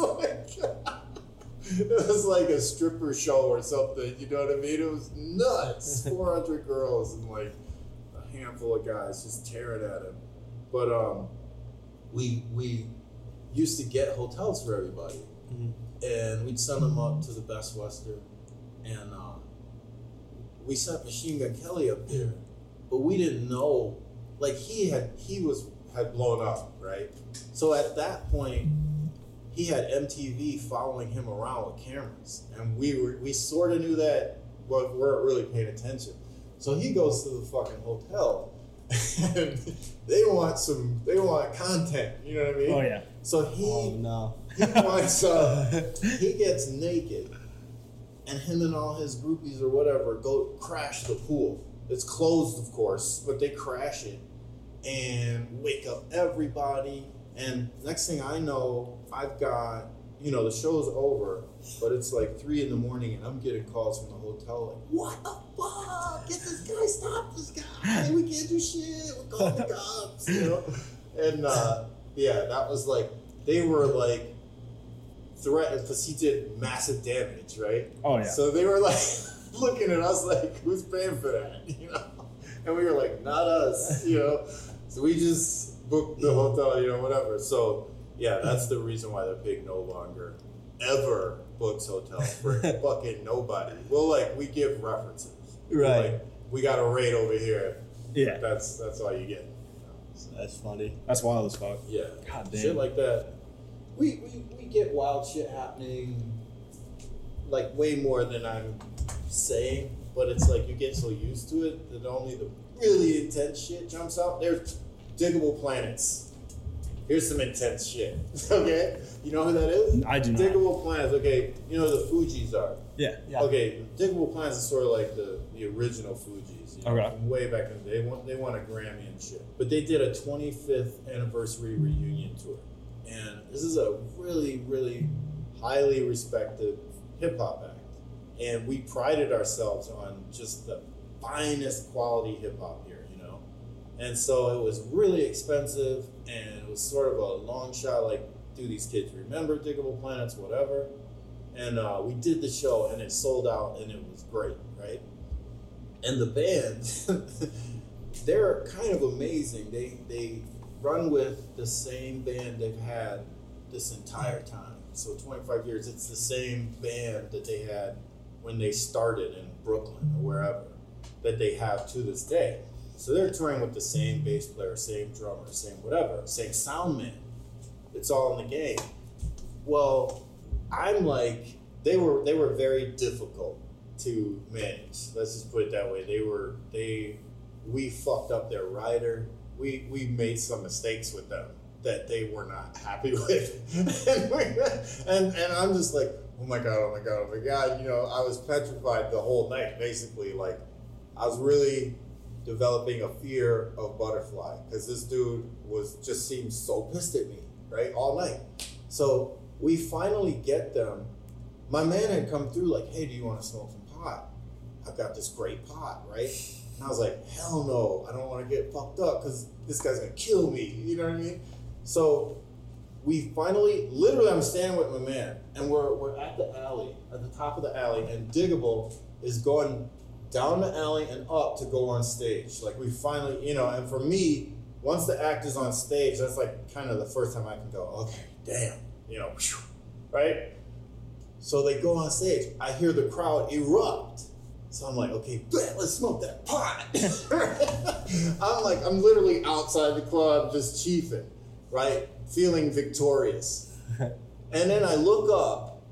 like a stripper show or something, you know what I mean? It was nuts. 400 girls and like a handful of guys just tearing at him. But we used to get hotels for everybody. Mm-hmm. And we'd send them up to the Best Western, and we sent Machine Gun Kelly up there, but we didn't know, like he had blown up, right? So at that point, he had MTV following him around with cameras. And we sort of knew that, but weren't really paying attention. So he goes to the fucking hotel and they want content, you know what I mean? Oh yeah. So he gets naked, and him and all his groupies or whatever go crash the pool. It's closed, of course, but they crash it and wake up everybody. And next thing I know, I've got you know, the show's over, but it's like 3 in the morning and I'm getting calls from the hotel like, what the fuck? Get this guy, stop this guy. We can't do shit. We're calling the cops, you know? And yeah, that was like, they were like threatened because he did massive damage, right? Oh, yeah. So they were like looking at us like, who's paying for that, you know? And we were like, not us, you know? So we just booked the hotel, you know, whatever. So yeah, that's the reason why the Pig no longer ever books hotels for fucking nobody. We'll like, we give references. Right. We're like, we got a rate over here. Yeah. That's all you get. You know? So. That's funny. That's wild as fuck. Yeah. God damn. Shit like that. We get wild shit happening like way more than I'm saying, but it's like you get so used to it that only the really intense shit jumps out. There's Digable Planets. Here's some intense shit. Okay? You know who that is? I do not. Digable Planets. Okay. You know who the Fugees are? Yeah. Yeah. Okay. Digable Planets is sort of like the original Fugees. You know, okay. Way back in the day. They won a Grammy and shit. But they did a 25th anniversary reunion tour. And this is a really, really highly respected hip-hop act. And we prided ourselves on just the finest quality hip-hop here. And so it was really expensive, and it was sort of a long shot, like, do these kids remember Digable Planets, whatever? And we did the show, and it sold out, and it was great, right? And the band, they're kind of amazing. They run with the same band they've had this entire time. So 25 years, it's the same band that they had when they started in Brooklyn or wherever that they have to this day. So they're touring with the same bass player, same drummer, same whatever, same sound man. It's all in the game. Well, I'm like, they were very difficult to manage. Let's just put it that way. We fucked up their rider. We made some mistakes with them that they were not happy with. and I'm just like, oh my God. You know, I was petrified the whole night, basically. Like, I was really developing a fear of Butterfly because this dude just seemed so pissed at me, right, all night. So we finally get them. My man had come through like, hey, do you want to smoke some pot? I've got this great pot, right? And I was like, hell no, I don't want to get fucked up because this guy's gonna kill me, you know what I mean? So we finally, literally, I'm standing with my man and we're at the alley, at the top of the alley, and Digable is going down the alley and up to go on stage. Like, we finally, you know, and for me, once the act is on stage, that's like kind of the first time I can go, okay, damn, you know, whew, right? So they go on stage. I hear the crowd erupt. So I'm like, okay, let's smoke that pot. I'm literally outside the club just chiefing, right? Feeling victorious. And then I look up,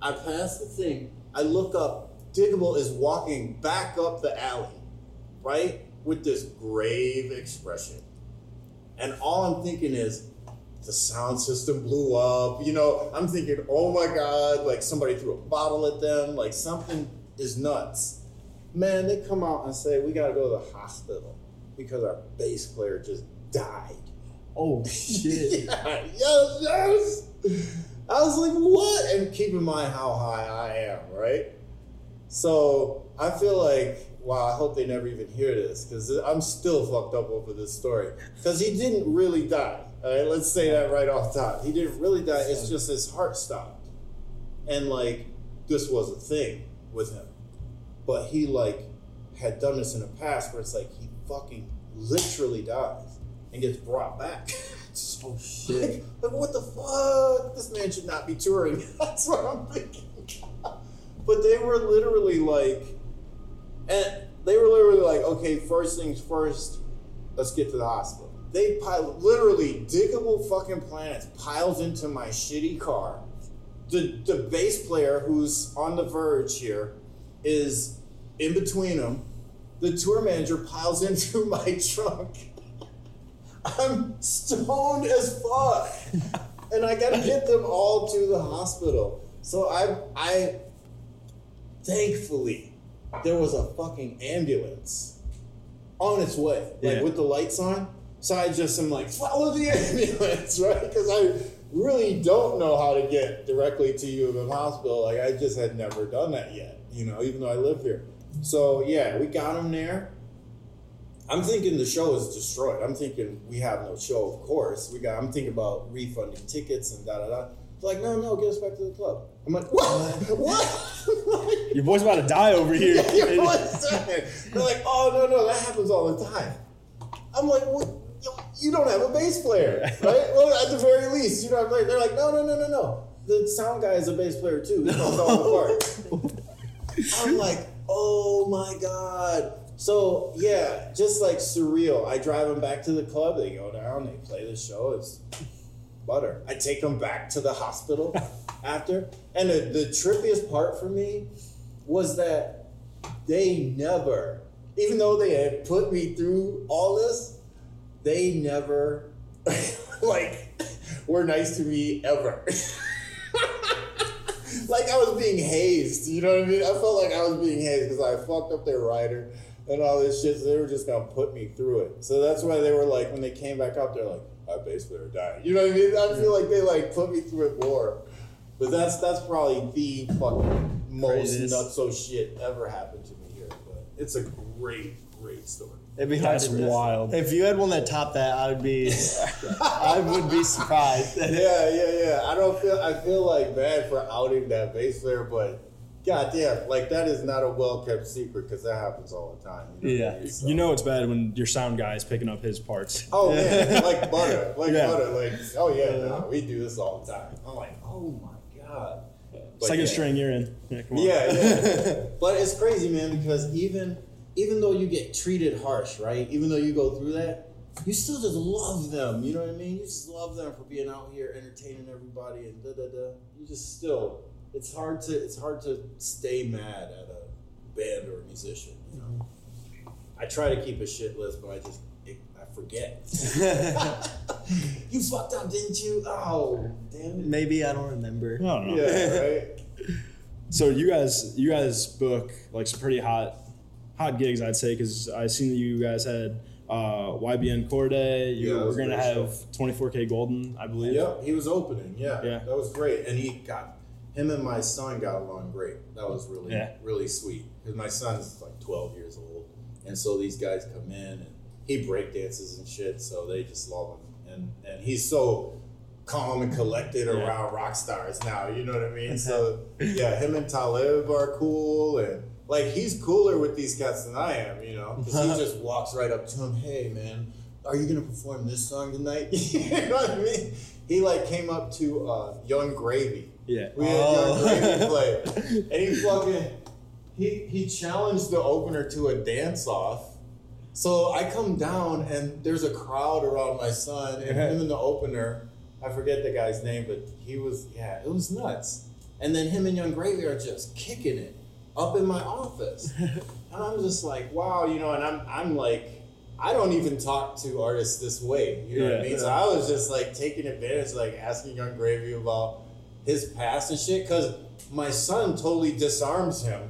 I pass the thing, I look up, Digable is walking back up the alley, right? With this grave expression. And all I'm thinking is, the sound system blew up. You know, I'm thinking, oh my God, like somebody threw a bottle at them, like something is nuts. Man, they come out and say, we gotta go to the hospital because our bass player just died. Oh shit. Yeah, yes. I was like, what? And keep in mind how high I am, right? So I feel like, wow, I hope they never even hear this because I'm still fucked up over this story. Because he didn't really die. All right, let's say that right off top. He didn't really die. It's just his heart stopped. And like, this was a thing with him. But he like had done this in the past where it's like he fucking literally dies and gets brought back. Oh shit. Like, what the fuck? This man should not be touring. That's what I'm thinking. But they were literally like, okay, first things first, let's get to the hospital. They literally, Digable fucking Planets piles into my shitty car. The bass player who's on the verge here is in between them. The tour manager piles into my trunk. I'm stoned as fuck. And I gotta get them all to the hospital. So I thankfully, there was a fucking ambulance on its way, like with the lights on. So I just am like, follow the ambulance, right? Because I really don't know how to get directly to U of M Hospital. Like, I just had never done that yet, you know, even though I live here. So, yeah, we got him there. I'm thinking the show is destroyed. I'm thinking we have no show, of course. I'm thinking about refunding tickets and da-da-da. Like, no, get us back to the club. I'm like, what? Your boy's about to die over here. Yeah, your boy's dying. They're like, oh, no, that happens all the time. I'm like, what? You don't have a bass player, right? Well, at the very least, you don't have a bass player. They're like, no. The sound guy is a bass player, too. He knows all the parts. I'm like, oh, my God. So, yeah, just, like, surreal. I drive them back to the club. They go down. They play the show. It's butter. I take them back to the hospital after. And the trippiest part for me was that they never, even though they had put me through all this, they never, like, were nice to me ever. Like, I was being hazed, you know what I mean? I felt like I was being hazed because I fucked up their rider and all this shit, so they were just going to put me through it. So that's why they were like, when they came back up, they're like, I basically were dying. You know what I mean? I feel like they, like, put me through it more. But that's probably the fucking most nutso shit ever happened to me here. But it's a great, great story. It'd be hard to wild. If you had one that topped that, I would be, I would be surprised. Yeah. I feel like bad for outing that bass player, but goddamn, like that is not a well kept secret because that happens all the time. You know yeah, I mean? So, you know it's bad when your sound guy is picking up his parts. Oh man, like butter, like oh yeah, no, we do this all the time. I'm like, oh my god, second string you're in. Yeah, come on. Yeah. But it's crazy, man, because even though you get treated harsh, right? Even though you go through that, you still just love them. You know what I mean? You just love them for being out here entertaining everybody and da-da-da. You just still, it's hard to stay mad at a band or a musician, you know? I try to keep a shit list, but I forget. You fucked up, didn't you? Oh, damn it. Maybe I don't remember. I don't know. Yeah, right? So you guys book like some pretty hot gigs, I'd say, because I seen that you guys had YBN Cordae. You were going to have 24kGoldn, I believe. Yep, he was opening. Yeah, that was great. And him and my son got along great. That was really, really sweet. Because my son's like 12 years old. And so these guys come in and he break dances and shit. So they just love him. And he's so calm and collected around rock stars now. You know what I mean? So yeah, him and Talib are cool. And like, he's cooler with these cats than I am, you know? Because he just walks right up to him, hey, man, are you going to perform this song tonight? You know what I mean? He, like, came up to Yung Gravy. Yeah. We had Yung Gravy play. And he fucking, he challenged the opener to a dance-off. So I come down, and there's a crowd around my son, and him and the opener, I forget the guy's name, but it was nuts. And then him and Yung Gravy are just kicking it up in my office. And I'm just like, wow, you know, and I'm like, I don't even talk to artists this way, you know what I mean? Yeah. So I was just like taking advantage, like asking Yung Gravy about his past and shit, because my son totally disarms him.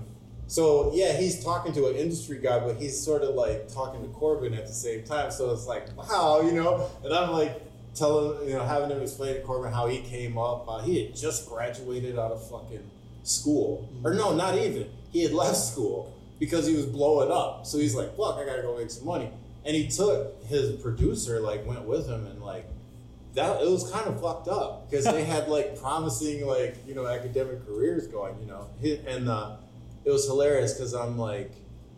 So yeah, he's talking to an industry guy, but he's sort of like talking to Corbin at the same time. So it's like, wow, you know? And I'm like telling, you know, having him explain to Corbin how he came up, how he had just graduated out of fucking school. Or no, not even. He had left school because he was blowing up. So he's like, fuck, I gotta go make some money. And he took his producer, like, went with him, and, like, that, it was kind of fucked up because they had, like, promising, like, you know, academic careers going, you know. And it was hilarious because I'm, like,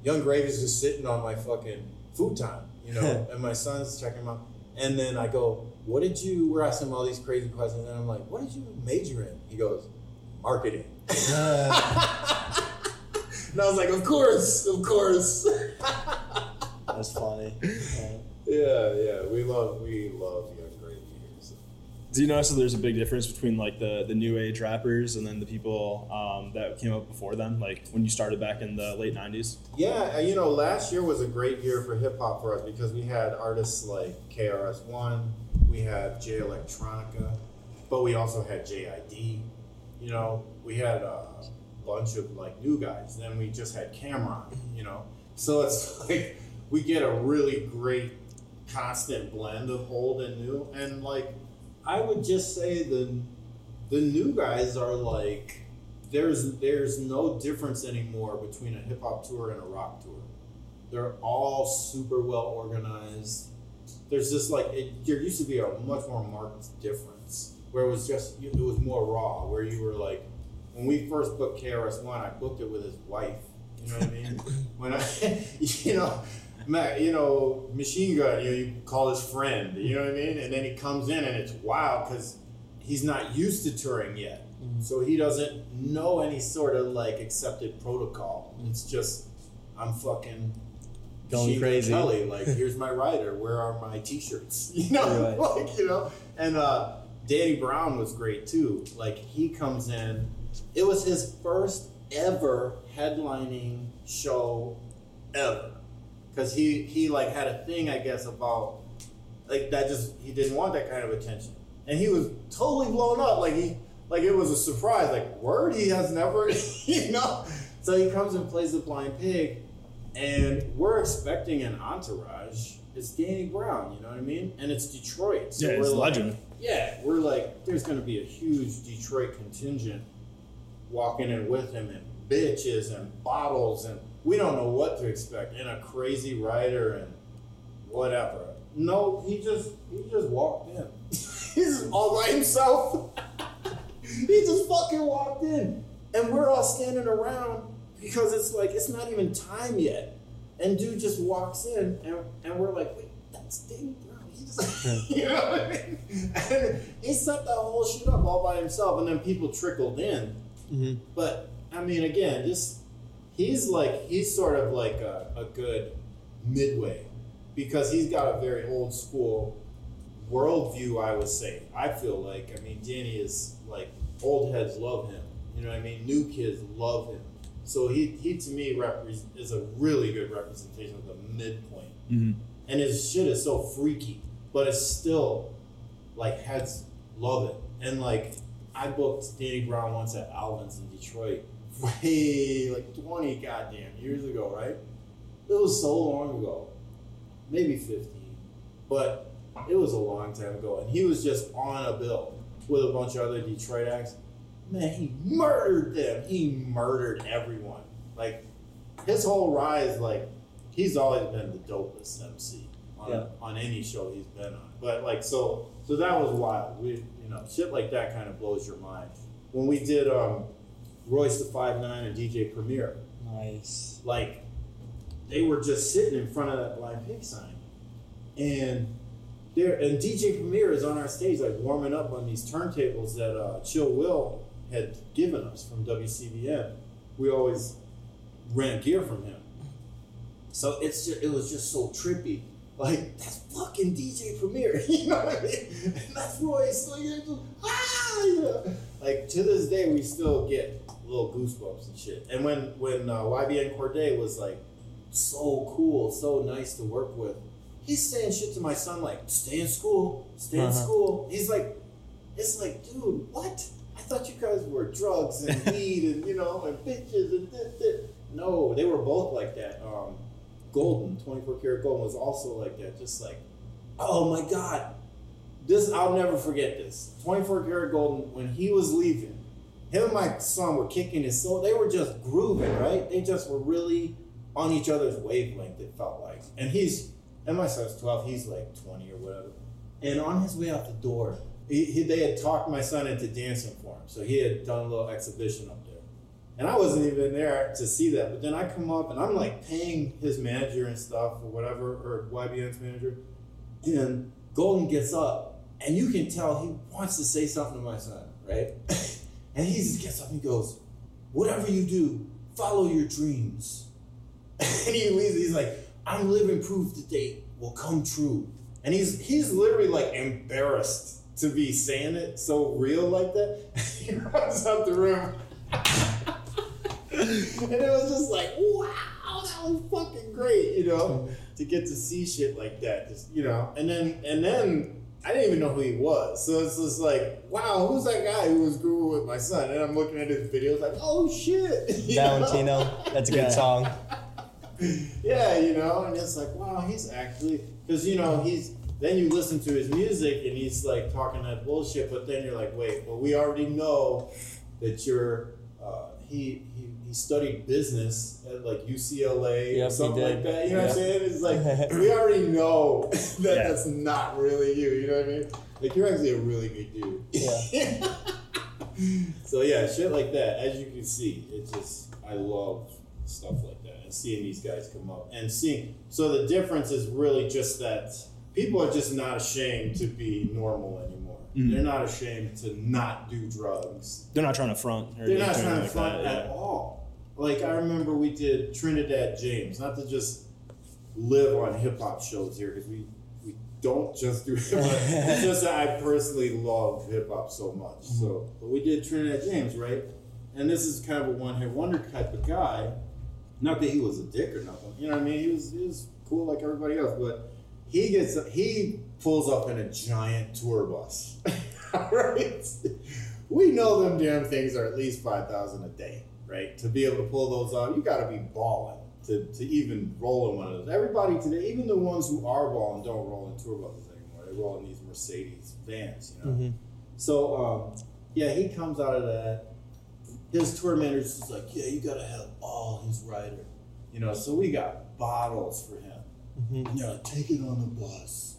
Yung Gravy's just sitting on my fucking futon, you know, and my son's checking him out. And then I go, we're asking him all these crazy questions, and I'm like, what did you major in? He goes, marketing. And I was like, of course. That's funny. Yeah. We love Yung Gravy here. So. Do you notice that there's a big difference between like the new age rappers and then the people that came up before them, like when you started back in the late 90s? Yeah, you know, last year was a great year for hip hop for us because we had artists like KRS-One, we had J Electronica, but we also had JID. You know, we had a bunch of like new guys. Then we just had Cameron, you know. So it's like we get a really great constant blend of old and new. And like I would just say the new guys are like, there's no difference anymore between a hip hop tour and a rock tour. They're all super well organized. There's just like, there used to be a much more marked difference where it was just, it was more raw, where you were like, when we first booked KRS-One, I booked it with his wife. You know what I mean? When I, you know, Matt, you know, Machine Gun, you call his friend, you know what I mean? And then he comes in and it's wild because he's not used to touring yet. Mm-hmm. So he doesn't know any sort of like accepted protocol. Mm-hmm. It's just, I'm fucking going crazy. Kelly, like, here's my rider. Where are my t-shirts? You know, right. Like, you know, and Danny Brown was great too. Like, he comes in, it was his first ever headlining show ever. Cause he like had a thing, I guess, about like that, just, he didn't want that kind of attention. And he was totally blown up. Like it was a surprise, like, word, he has never, you know? So he comes and plays the Blind Pig, and we're expecting an entourage. It's Danny Brown, you know what I mean? And it's Detroit. So yeah, it's like, legend. Yeah, we're like, there's gonna be a huge Detroit contingent walking in with him, and bitches and bottles, and we don't know what to expect, and a crazy rider and whatever. No, he just walked in. He's all by himself. He just fucking walked in. And we're all standing around because it's like, it's not even time yet. And dude just walks in, and we're like, wait, that's Danny Brown. He just, you know what I mean? And he set that whole shit up all by himself, and then people trickled in. Mm-hmm. But I mean, again, just he's sort of like a good midway, because he's got a very old school worldview, I would say. I feel like, I mean, Danny is like, old heads love him, you know what I mean? New kids love him. So he to me is a really good representation of the midpoint. Mm-hmm. And his shit is so freaky, but it's still like, heads love it. And like, I booked Danny Brown once at Alvin's in Detroit, way like 20 goddamn years ago, right? It was so long ago, maybe 15, but it was a long time ago. And he was just on a bill with a bunch of other Detroit acts. Man, he murdered them. He murdered everyone. Like, his whole rise, like, he's always been the dopest MC on any show he's been on. But like, so that was wild. You know, shit like that kind of blows your mind. When we did Royce the 5'9" and DJ Premier, nice. Like, they were just sitting in front of that Blind Pig sign, and DJ Premier is on our stage, like, warming up on these turntables that Chill Will had given us from WCBN. We always rent gear from him, so it was just so trippy. Like, that's fucking DJ Premier, you know what I mean? And that's Royce, like, you know? Like, to this day, we still get little goosebumps and shit. And when YBN Cordae was, like, so cool, so nice to work with, he's saying shit to my son, like, stay in school. He's like, it's like, dude, what? I thought you guys were drugs and weed and, you know, and bitches and this. No, they were both like that. 24kGoldn was also like that, just like, oh my god, this, I'll never forget this. 24kGoldn, when he was leaving, him and my son were kicking his soul. They were just grooving, right? They just were really on each other's wavelength, it felt like. And my son's 12, he's like 20 or whatever. And on his way out the door, they had talked my son into dancing for him, so he had done a little exhibition up there. And I wasn't even there to see that. But then I come up, and I'm like paying his manager and stuff or whatever, or YBN's manager. And Golden gets up, and you can tell he wants to say something to my son, right? And he just gets up and goes, whatever you do, follow your dreams. And he leaves. He's like, I'm living proof the date will come true. And he's literally like embarrassed to be saying it so real like that. He runs out the room. And it was just like, wow, that was fucking great, you know, to get to see shit like that, just, you know. And then I didn't even know who he was, so it's just like, wow, who's that guy who was grooving with my son? And I'm looking at his videos like, oh shit, you Valentino, know? That's a good song. Yeah, you know, and it's like, wow, he's actually, because you know, he's Then you listen to his music and he's like talking that bullshit, but then you're like, wait, well, we already know that you're, he studied business at like UCLA or something like that. You know what I'm saying? It's like, we already know that that's not really you. You know what I mean? Like, you're actually a really good dude. Yeah. So yeah, shit like that. As you can see, it's just, I love stuff like that and seeing these guys come up and seeing. So the difference is really just that people are just not ashamed to be normal anymore. Mm-hmm. They're not ashamed to not do drugs. They're not trying to front. They're not trying to front at all. Like, I remember we did Trinidad James, not to just live on hip hop shows here because we don't just do hip hop. It's just that I personally love hip hop so much. Mm-hmm. So, but we did Trinidad James, right? And this is kind of a one-hit wonder type of guy. Not that he was a dick or nothing. You know what I mean? He was cool like everybody else, but he pulls up in a giant tour bus. Right? We know them damn things are at least 5,000 a day, right? To be able to pull those off, you got to be balling to even roll in one of those. Everybody today, even the ones who are balling, don't roll in tour buses anymore. They roll in these Mercedes vans, you know. Mm-hmm. So yeah, he comes out of that. His tour manager's just like, yeah, you got to have all his rider, you know. So we got bottles for him. Mm-hmm. And they're like, take it on the bus.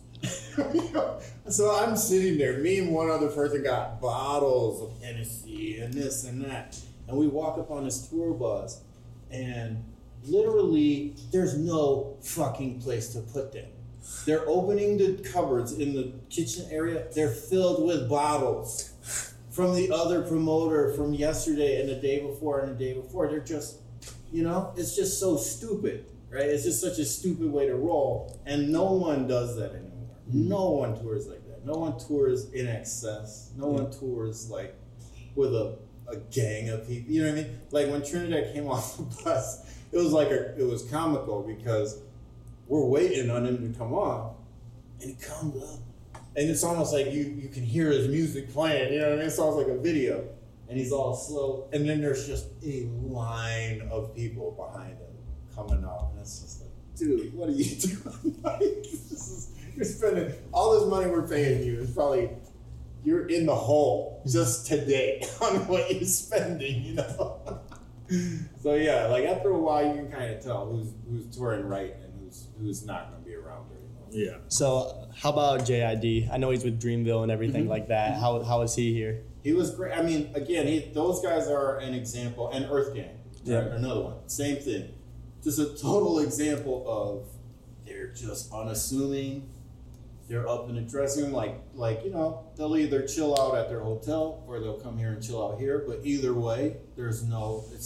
You know? So I'm sitting there, me and one other person got bottles of Hennessy and this and that. And we walk up on this tour bus and literally there's no fucking place to put them. They're opening the cupboards in the kitchen area. They're filled with bottles from the other promoter from yesterday and the day before and the day before. They're just, you know, it's just so stupid. Right? It's just such a stupid way to roll, and no one does that anymore. Mm-hmm. No one tours like that. No one tours in excess. No one tours like with a gang of people. You know what I mean? Like when Trinidad came off the bus, it was like it was comical because we're waiting on him to come off, and he comes up, and it's almost like you can hear his music playing. You know what I mean? It sounds like a video, and he's all slow, and then there's just a line of people behind him coming out, and it's just like, dude, what are you doing? Like, you're spending all this money we're paying you. It's probably, you're in the hole just today on what you're spending, you know? So yeah, like after a while, you can kind of tell who's touring right and who's not going to be around very long. Yeah. So how about JID? I know he's with Dreamville and everything like that. How is he here? He was great. I mean, again, those guys are an example, and Earth Gang, right? Another one, same thing. Just a total example of they're just unassuming. They're up in the dressing room, like you know, they'll either chill out at their hotel or they'll come here and chill out here. But either way, it's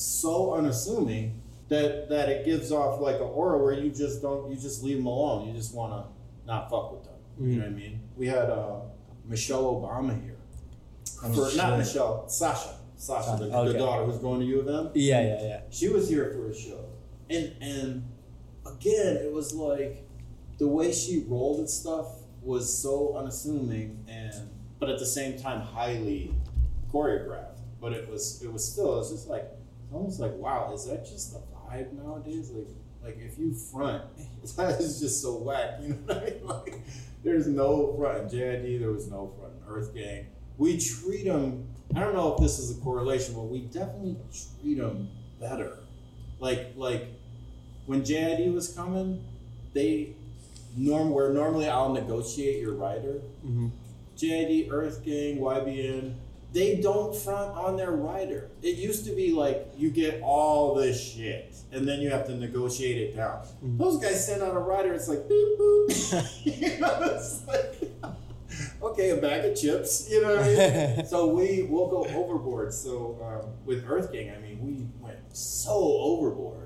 so unassuming that it gives off like an aura where you just leave them alone. You just want to not fuck with them. Mm-hmm. You know what I mean? We had Michelle Obama here. Sasha. Sasha, the daughter who's going to U of M. Yeah. She was here for a show. And again, it was like the way she rolled and stuff was so unassuming, but at the same time highly choreographed. But it was just like almost like, wow, is that just the vibe nowadays? Like if you front, that is just so whack. You know what I mean? Like there's no front. JID, there was no front. Earth Gang, we treat them. I don't know if this is a correlation, but we definitely treat them better. Like when JID was coming, normally I'll negotiate your rider. Mm-hmm. JID, Earth Gang, YBN, they don't front on their rider. It used to be like you get all this shit and then you have to negotiate it down. Mm-hmm. Those guys send out a rider, it's like beep boop. You know, it's like okay, a bag of chips, you know what I mean? So we'll go overboard. So with Earth Gang, I mean, we went so overboard.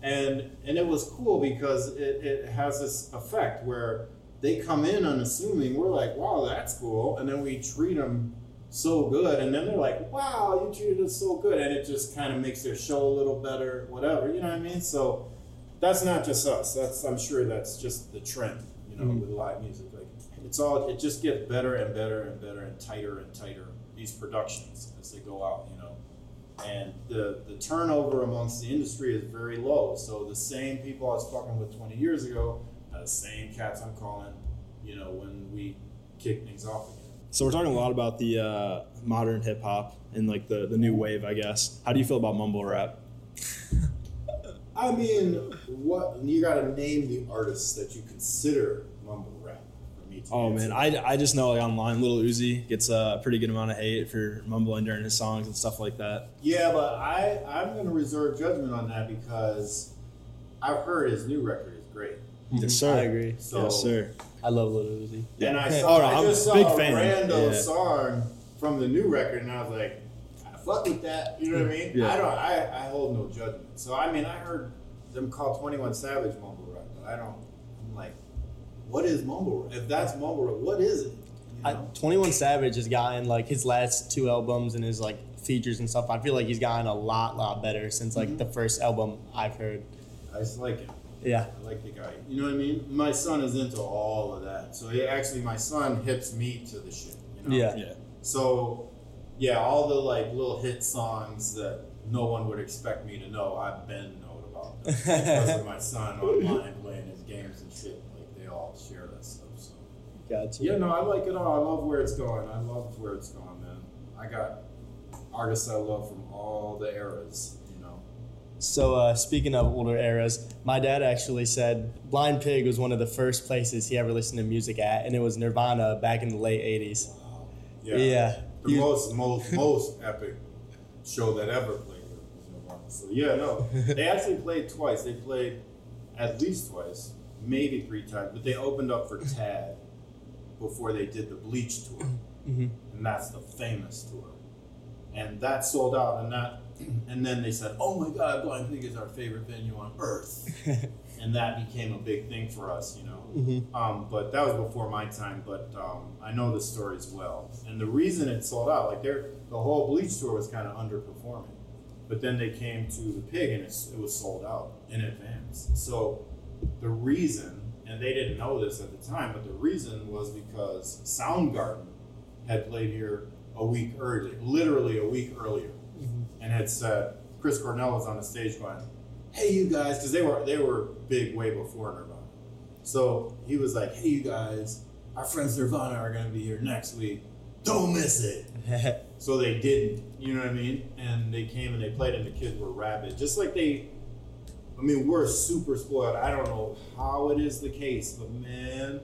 And it was cool because it has this effect where they come in unassuming. We're like, wow, that's cool. And then we treat them so good. And then they're like, wow, you treated us so good. And it just kind of makes their show a little better, whatever, you know what I mean? So that's not just us. I'm sure that's just the trend, you know, mm-hmm. with live music. It just gets better and better and better and tighter, these productions as they go out, you know. And the turnover amongst the industry is very low. So the same people I was fucking with 20 years ago, the same cats I'm calling you know, when we kick things off again. So we're talking a lot about the modern hip hop and like the new wave, I guess. How do you feel about mumble rap? I mean, what you gotta name the artists that you consider mumble rap for me to answer. Man, I just know like online, Lil Uzi gets a pretty good amount of hate for mumbling during his songs and stuff like that. Yeah, but I'm gonna reserve judgment on that because I've heard his new record is great. Yes, sir. I agree. So, yes, sir. I love Lil Uzi. Yeah. And I just saw a random song from the new record, and I was like, I fuck with that. You know what I mean? Yeah. I hold no judgment. So, I mean, I heard them call 21 Savage mumble rap, but I'm like, what is mumble rap? If that's mumble rap, what is it? You know? 21 Savage has gotten, like, his last two albums and his, like, features and stuff. I feel like he's gotten a lot better since, like, the first album I've heard. I just like it. Yeah. I like the guy. You know what I mean? My son is into all of that. So actually, my son hips me to the shit. You know? Yeah. So, yeah, all the like little hit songs that no one would expect me to know, I've been known about them because of my son online playing his games and shit. Like they all share that stuff. So. Gotcha. Yeah, no, I like it all. I love where it's going. I love where it's going, man. I got artists I love from all the eras. So speaking of older eras, my dad actually said Blind Pig was one of the first places he ever listened to music at, and it was Nirvana back in the late 80s. Wow. Yeah. The most epic show that ever played was Nirvana. So yeah, no. They actually played twice. They played at least twice, maybe three times, but they opened up for Tad before they did the Bleach tour. Mm-hmm. And that's the famous tour. And that sold out and that... And then they said, oh my God, Blind Pig is our favorite venue on earth. And that became a big thing for us, you know. Mm-hmm. But that was before my time, but I know the stories well. And the reason it sold out, like the whole Bleach tour was kind of underperforming. But then they came to the Pig and it was sold out in advance. So the reason, and they didn't know this at the time, but the reason was because Soundgarden had played here a week earlier, literally a week earlier. And had said, Chris Cornell was on the stage going, hey, you guys, because they were big way before Nirvana. So he was like, hey, you guys, our friends Nirvana are going to be here next week. Don't miss it. So they didn't, you know what I mean? And they came and they played and the kids were rabid. Just like we're super spoiled. I don't know how it is the case, but man,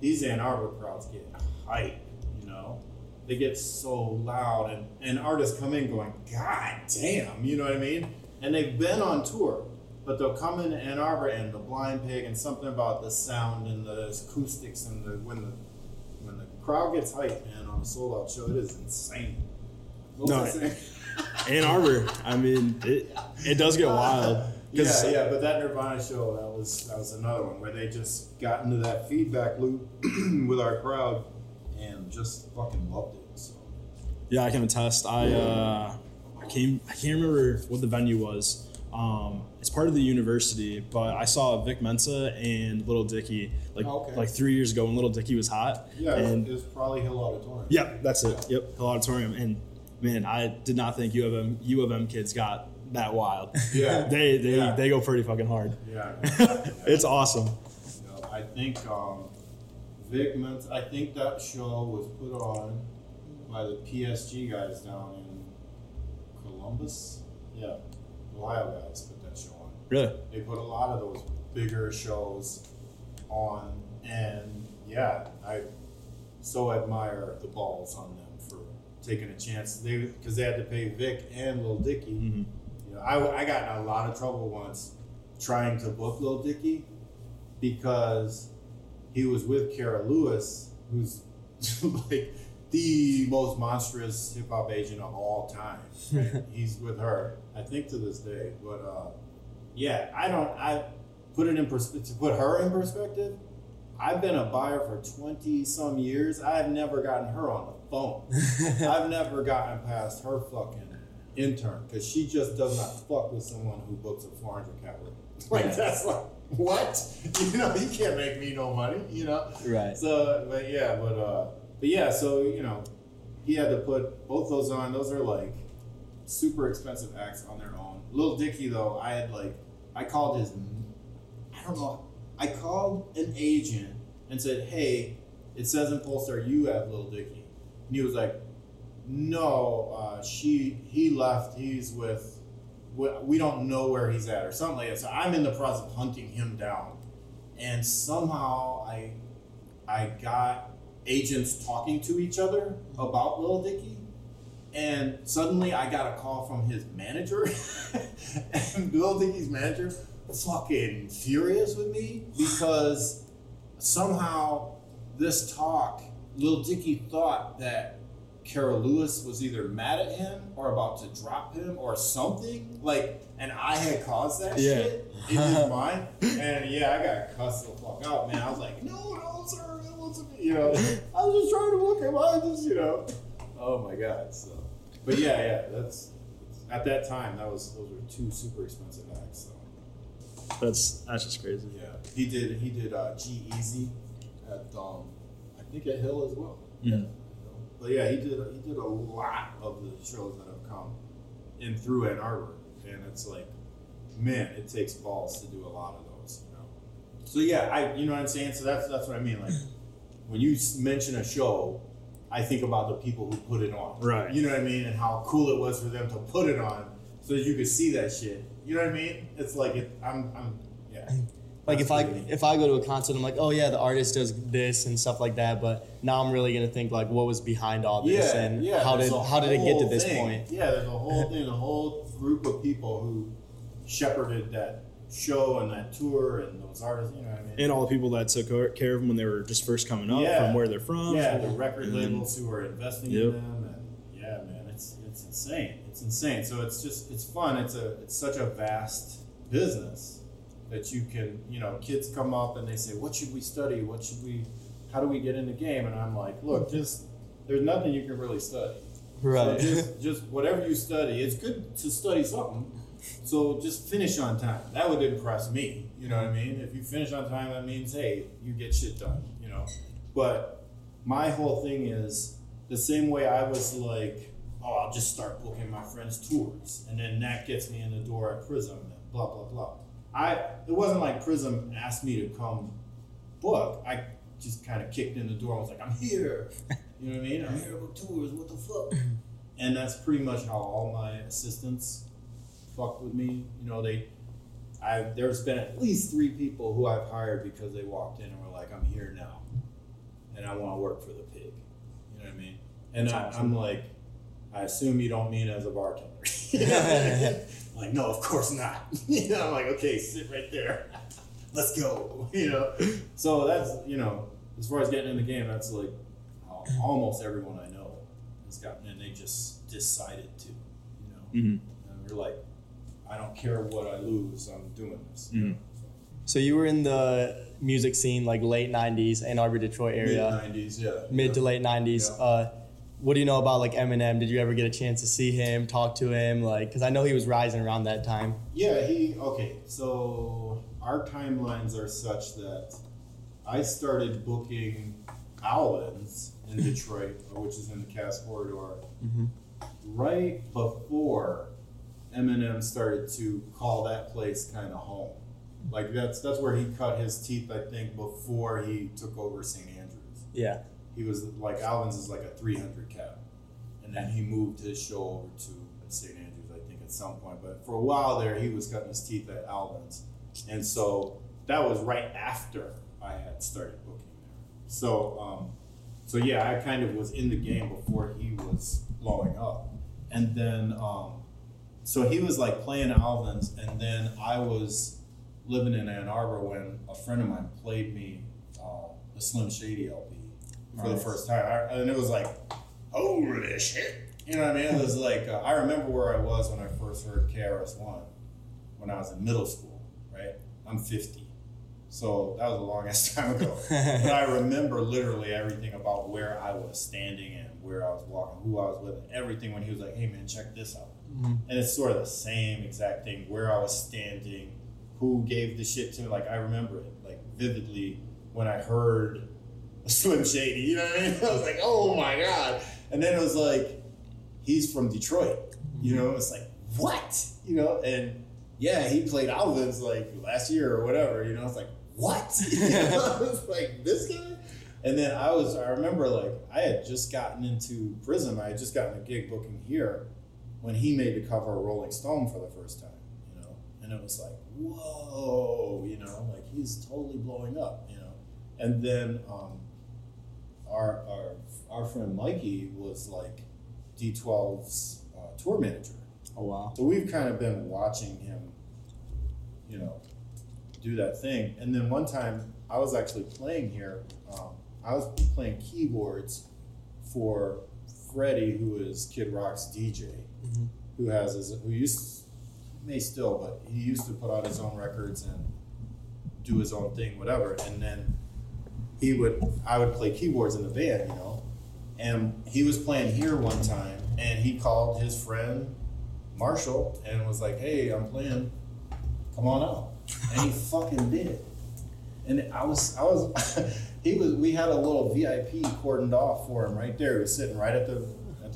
these Ann Arbor crowds get hype, you know? They get so loud and artists come in going, God damn, you know what I mean? And they've been on tour, but they'll come in Ann Arbor and the Blind Pig and something about the sound and the acoustics and when the crowd gets hyped, man, on a sold out show, it is insane. Ann Arbor, I mean, it does get wild. Yeah, but that Nirvana show, that was another one where they just got into that feedback loop with our crowd and just fucking loved it. So yeah, I can attest. I can't remember what the venue was. It's part of the university, but I saw Vic Mensa and Little Dicky like 3 years ago when Little Dicky was hot. Yeah, and it was probably Hill Auditorium. Yeah, that's it. Yeah. Yep, Hill Auditorium. And man, I did not think U of M kids got that wild. Yeah, they go pretty fucking hard. Yeah, it's awesome. You know, I think. Vic Mensa, I think that show was put on by the PSG guys down in Columbus. Yeah, Ohio guys put that show on. Really? They put a lot of those bigger shows on, and yeah, I so admire the balls on them for taking a chance. Because they had to pay Vic and Lil Dicky. Mm-hmm. You know, I got in a lot of trouble once trying to book Lil Dicky because he was with Kara Lewis, who's like the most monstrous hip hop agent of all time. Right? He's with her, I think, to this day. But I put it in perspective. To put her in perspective, I've been a buyer for 20 some years. I've never gotten her on the phone. I've never gotten past her fucking intern because she just does not fuck with someone who books a 400 catalog. Like that's like. What? You know, you can't make me no money, you know? Right. So, so, you know, he had to put both those on. Those are, like, super expensive acts on their own. Lil Dicky, though, I called an agent and said, hey, it says in Polestar you have Lil Dicky. And he was like, no, he left, he's with, we don't know where he's at or something like that. So I'm in the process of hunting him down. And somehow I got agents talking to each other about Lil Dicky. And suddenly I got a call from his manager, and Lil Dicky's manager fucking furious with me because somehow this talk, Lil Dicky thought that Carol Lewis was either mad at him or about to drop him or something. Like, and I had caused that shit in his mind. And yeah, I got cussed the fuck out, man. I was like, no, sir, it wasn't me. You know, I was just trying to look at my, just, you know. Oh my God. So, but yeah, that's, at that time, those were two super expensive acts. So. That's just crazy. Yeah, he did G-Eazy at I think at Hill as well. Yeah. But yeah, he did a lot of the shows that have come in through Ann Arbor, and it's like, man, it takes balls to do a lot of those, you know. So yeah, you know what I'm saying. So that's what I mean. Like when you mention a show, I think about the people who put it on. Right. You know what I mean, and how cool it was for them to put it on, so that you could see that shit. You know what I mean? It's like I'm yeah. Like if I go to a concert, I'm like, oh yeah, the artist does this and stuff like that. But now I'm really gonna think like, what was behind all this and how did it get to this point? Yeah, there's a whole thing, a whole group of people who shepherded that show and that tour and those artists. You know what I mean? And all the people that took care of them when they were just first coming up, from where they're from. Yeah, the record labels who are investing in them. And yeah, man, it's insane. It's insane. So it's fun. It's such a vast business. That you can, you know, kids come up and they say, what should we study? How do we get in the game? And I'm like, look, there's nothing you can really study. Right. So just whatever you study, it's good to study something. So just finish on time. That would impress me. You know what I mean? If you finish on time, that means, hey, you get shit done, you know? But my whole thing is the same way I was like, oh, I'll just start booking my friends' tours. And then that gets me in the door at Prism and blah, blah, blah. It wasn't like Prism asked me to come book. I just kind of kicked in the door. I was like, I'm here. You know what I mean? I'm here with tours. What the fuck? And that's pretty much how all my assistants fucked with me. You know, there's been at least three people who I've hired because they walked in and were like, I'm here now. And I want to work for the pig. You know what I mean? And I'm like, I assume you don't mean as a bartender. Like, no, of course not. You know, I'm like, okay, sit right there. Let's go. You know, so that's, you know, as far as getting in the game, that's like almost everyone I know has gotten in. They just decided to, you know, and you're like, I don't care what I lose. I'm doing this. Mm-hmm. So you were in the music scene, like late 90s, Ann Arbor, Detroit area. Mid to late 90s. Yeah. What do you know about like Eminem? Did you ever get a chance to see him, talk to him? Like, because I know he was rising around that time. Yeah, so our timelines are such that I started booking Alvin's in Detroit, which is in the Cass Corridor, right before Eminem started to call that place kind of home. Like, that's where he cut his teeth, I think, before he took over St. Andrews. Yeah. He was like, Alvin's is like a 300 cap. And then he moved his show over to St. Andrews, I think, at some point. But for a while there, he was cutting his teeth at Alvin's. And so that was right after I had started booking there. So, yeah, I kind of was in the game before he was blowing up. And then, so he was like playing Alvin's. And then I was living in Ann Arbor when a friend of mine played me the Slim Shady LP. For the first time. And it was like, holy shit. You know what I mean? It was like, I remember where I was when I first heard KRS-One when I was in middle school, right? I'm 50. So that was the longest time ago. But I remember literally everything about where I was standing and where I was walking, who I was with, and everything when he was like, hey man, check this out. Mm-hmm. And it's sort of the same exact thing, where I was standing, who gave the shit to me. Like, I remember it, like, vividly when I heard Slim Shady, you know what I mean? I was like, oh my God. And then it was like, he's from Detroit, you know? It's like, what? You know, and yeah, he played Alvin's like last year or whatever, you know? It's like, what? I was like, this guy? And then I remember, like, I had just gotten into Prism. I had just gotten a gig booking here when he made the cover of Rolling Stone for the first time, you know? And it was like, whoa, you know? Like, he's totally blowing up, you know? And then our friend Mikey was, like, D12's tour manager. Oh, wow. So we've kind of been watching him, you know, do that thing. And then one time I was actually playing here. I was playing keyboards for Freddie, who is Kid Rock's DJ, mm-hmm. He used to put out his own records and do his own thing, whatever. And then I would play keyboards in the band, you know. And he was playing here one time, and he called his friend Marshall and was like, "Hey, I'm playing. Come on out." And he fucking did. And we had a little VIP cordoned off for him right there. He was sitting right at the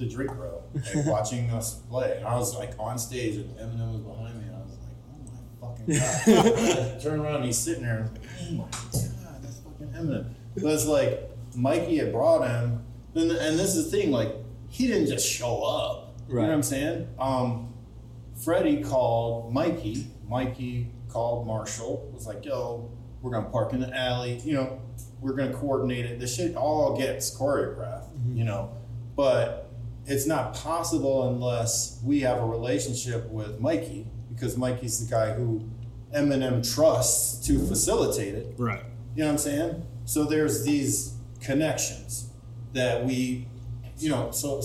drink row, like, watching us play. And I was like on stage, and Eminem was behind me, and I was like, "Oh my fucking god!" I turn around, and he's sitting there. And I was like, "Oh my god, that's fucking Eminem." But it's like Mikey had brought him, and this is the thing, like, he didn't just show up. Right. You know what I'm saying? Freddie called Mikey. Mikey called Marshall. Was like, "Yo, we're gonna park in the alley, you know, we're gonna coordinate it." This shit all gets choreographed, mm-hmm. you know, but it's not possible unless we have a relationship with Mikey, because Mikey's the guy who Eminem trusts to facilitate it. Right. You know what I'm saying? So there's these connections that we, you know, so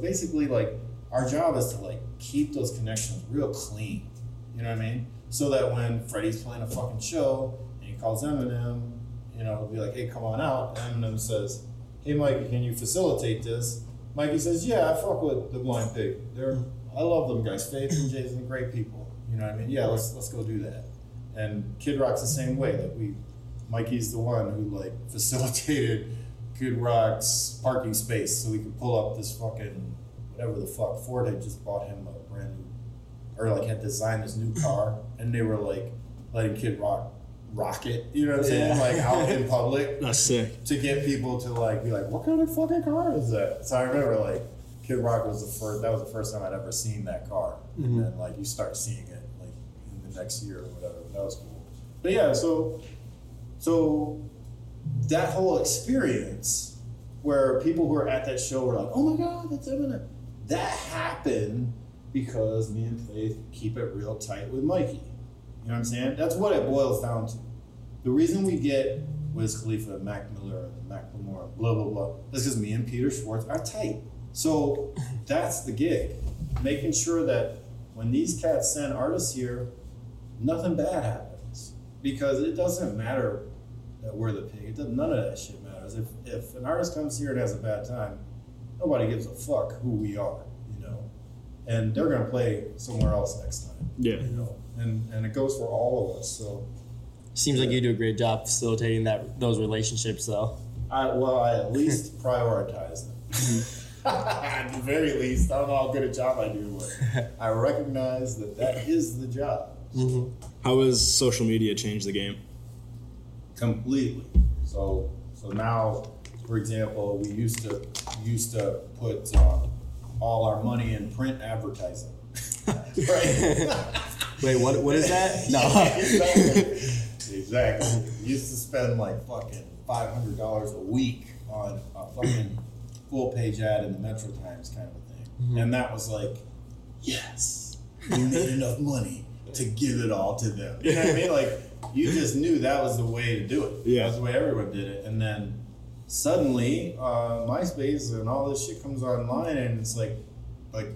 basically, like, our job is to, like, keep those connections real clean. You know what I mean? So that when Freddie's playing a fucking show, calls Eminem, you know, will be like, "Hey, come on out." And Eminem says, "Hey, Mikey, can you facilitate this?" Mikey says, "Yeah, I fuck with the Blind Pig. I love them guys. Faith and Jason are great people. You know what I mean? Yeah, let's go do that." And Kid Rock's the same way. Like, Mikey's the one who, like, facilitated Kid Rock's parking space so we could pull up this fucking whatever the fuck Ford had just bought him a brand new, or, like, had designed this new car, and they were, like, letting Kid Rock rock it, you know what I'm saying? Like, out in public. That's sick. To get people to, like, be like, "What kind of fucking car is that?" So I remember, like, Kid Rock was the first time I'd ever seen that car. Mm-hmm. And then, like, you start seeing it, like, in the next year or whatever. That was cool. But yeah, so that whole experience where people who are at that show were like, "Oh my god, that's Eminem," that happened because me and Faith keep it real tight with Mikey. You know what I'm saying? That's what it boils down to. The reason we get Wiz Khalifa, Mac Miller, Macklemore, blah, blah, blah, is because me and Peter Schwartz are tight. So that's the gig. Making sure that when these cats send artists here, nothing bad happens. Because it doesn't matter that we're the pig. None of that shit matters. If an artist comes here and has a bad time, nobody gives a fuck who we are, you know? And they're going to play somewhere else next time. Yeah. You know? And it goes for all of us. So seems like you do a great job facilitating those relationships, though. I at least prioritize them. At the very least, I don't know how good a job I do, but I recognize that is the job. Mm-hmm. How has social media changed the game? Completely. So now, for example, we used to put all our money in print advertising. Right. Wait, what is that? No. Exactly. We used to spend like fucking $500 a week on a fucking full page ad in the Metro Times kind of a thing. Mm-hmm. And that was like, yes, we made enough money to give it all to them. You know what I mean? Like, you just knew that was the way to do it. Yeah. That's the way everyone did it. And then suddenly MySpace and all this shit comes online, and it's like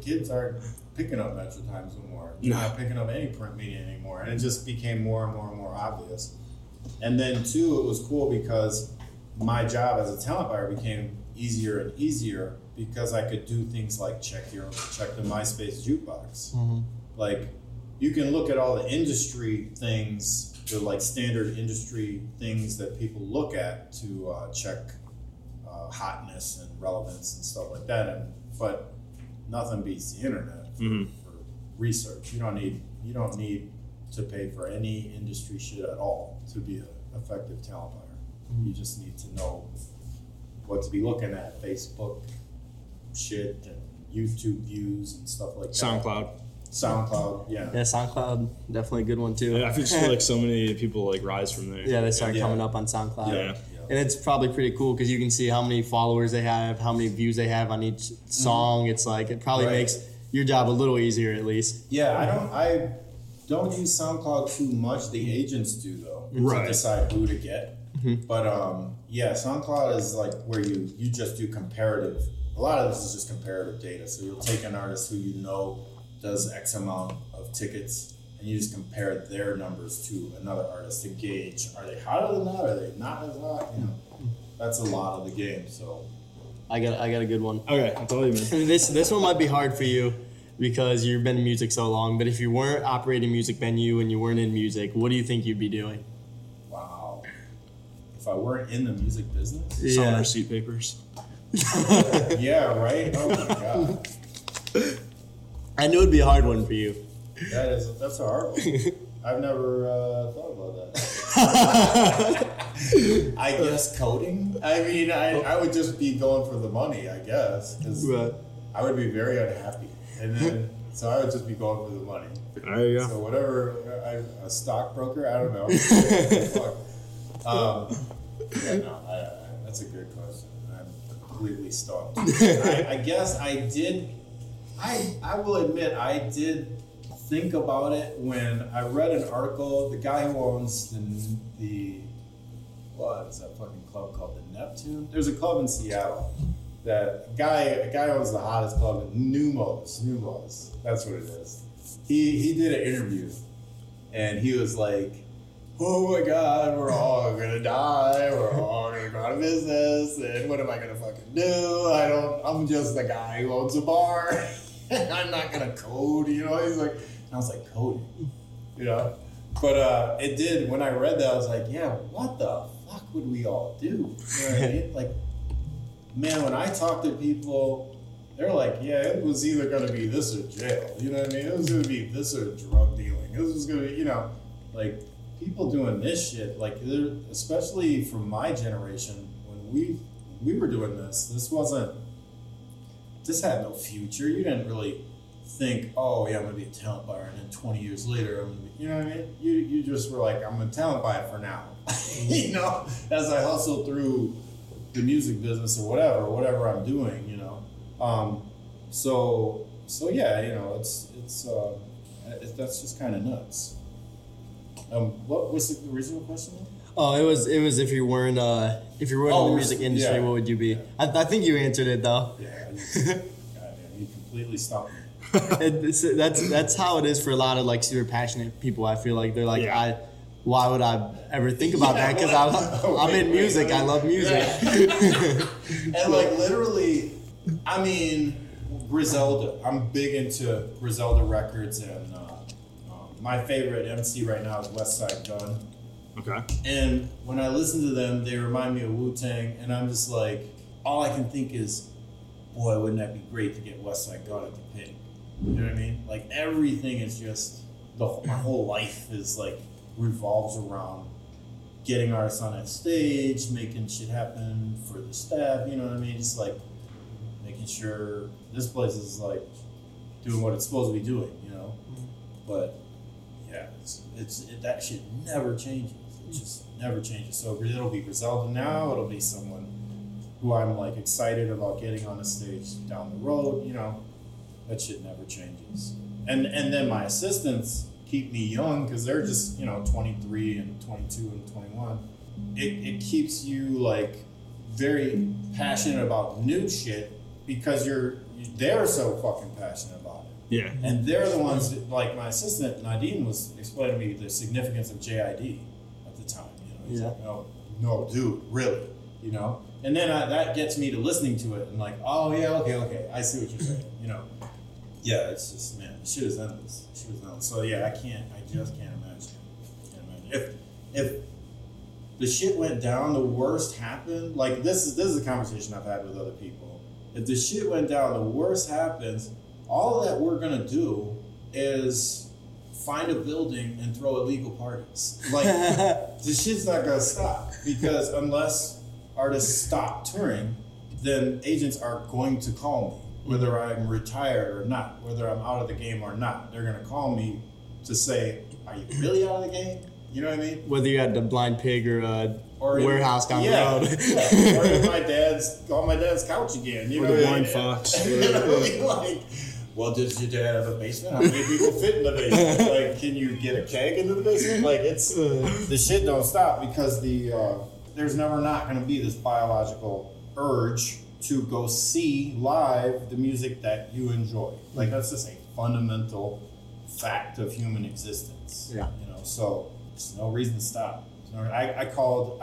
kids aren't picking up Metro Times anymore. You're not picking up any print media anymore. And it just became more and more and more obvious. And then, too, it was cool because my job as a talent buyer became easier and easier because I could do things like check the MySpace jukebox. Mm-hmm. Like, you can look at all the industry things, the, like, standard industry things that people look at to check hotness and relevance and stuff like that. But nothing beats the internet. Mm-hmm. For research, you don't need to pay for any industry shit at all to be a effective talent hunter. Mm-hmm. You just need to know what to be looking at. Facebook shit and YouTube views and stuff like that. SoundCloud, yeah. Yeah, SoundCloud, definitely a good one too. I just feel like so many people like rise from there. Yeah, they start coming up on SoundCloud. Yeah. And it's probably pretty cool because you can see how many followers they have, how many views they have on each song. Mm-hmm. It's like, it probably makes your job a little easier at least. Yeah, I don't use SoundCloud too much. The agents do though, to decide who to get. Mm-hmm. But yeah, SoundCloud is like where you just do comparative. A lot of this is just comparative data. So you'll take an artist who you know does X amount of tickets, and you just compare their numbers to another artist to gauge, are they hotter than that? Are they not as hot? You know, that's a lot of the game. So I got a good one. Okay, I told you, man. This one might be hard for you because you've been in music so long. But if you weren't operating a music venue and you weren't in music, what do you think you'd be doing? Wow. If I weren't in the music business, selling receipt papers. Yeah. Right. Oh my god. I knew it'd be a hard one for you. That's a hard one. I've never thought about that. I guess coding. I mean, I would just be going for the money, I guess, because I would be very unhappy, and then so I would just be going for the money. There you go. So whatever, I'm a stockbroker. I don't know. That's a good question. I'm completely stumped. I guess I did. I will admit I did think about it when I read an article. The guy who owns the what is that fucking club called? The Neptune? There's a club in Seattle. That guy owns the hottest club in Numos. That's what it is. He did an interview and he was like, oh my god, we're all gonna die, we're all gonna go out of business, and what am I gonna fucking do? I'm just the guy who owns a bar. I'm not gonna code, you know. He's like, I was like, coding, you know. But it did. When I read that, I was like, yeah, what the fuck would we all do? You know what I mean? Like, man, when I talk to people, they're like, yeah, it was either gonna be this or jail. You know what I mean? It was gonna be this or drug dealing. This was gonna be, you know, like people doing this shit. Like, especially from my generation, when we were doing this, this had no future. You didn't really think, oh yeah, I'm gonna be a talent buyer, and then 20 years later, I'm gonna be, you know what I mean? You just were like, I'm a talent buyer for now. You know, as I hustle through the music business or whatever I'm doing, you know. So yeah, you know, it's that's just kind of nuts. What was the original question? Oh, it was if you weren't in the music industry, what would you be? Yeah. I think you answered it though. Yeah, goddamn, you completely stopped me. That's how it is for a lot of like super passionate people. I feel like they're like, why would I ever think about that? Because I'm in music. I love music. Yeah. And like literally, I mean, Griselda. I'm big into Griselda records, and my favorite MC right now is Westside Gunn. Okay. And when I listen to them, they remind me of Wu-Tang, and I'm just like, all I can think is, boy, wouldn't that be great to get Westside Gunn at the Pit? You know what I mean? Like everything is just my whole life is like revolves around getting artists on that stage, making shit happen for the staff. You know what I mean? Just like making sure this place is like doing what it's supposed to be doing. You know, but yeah, it's that shit never changes. It just never changes. So it'll be Griselda now. It'll be someone who I'm like excited about getting on the stage down the road. You know, that shit never changes. And then my assistants keep me young because they're just, you know, 23 and 22 and 21. It keeps you like very passionate about new shit because they're so fucking passionate about it. Yeah. And they're the ones that, like my assistant Nadine was explaining to me the significance of JID at the time. You know, like, no, dude, really, you know. And then that gets me to listening to it and like, oh yeah, okay, I see what you're saying, you know. Yeah, it's just, man, shit is endless. So yeah, I just can't imagine. If the shit went down, the worst happened. Like this is a conversation I've had with other people. If the shit went down, the worst happens. All that we're gonna do is find a building and throw illegal parties. Like, this shit's not gonna stop, because unless artists stop touring, then agents are going to call me, whether I'm retired or not, whether I'm out of the game or not. They're gonna call me to say, are you really out of the game? You know what I mean? Whether you're at the Blind Pig or warehouse down the road. Yeah. Or if my dad's couch again. You or know the blind fox. You know what I mean? Like, well, does your dad have a basement? How many people fit in the basement? Like, can you get a keg into the basement? Like, it's the shit don't stop, because there's never not going to be this biological urge to go see live the music that you enjoy. Like, that's just a fundamental fact of human existence. Yeah. You know, so there's no reason to stop. I called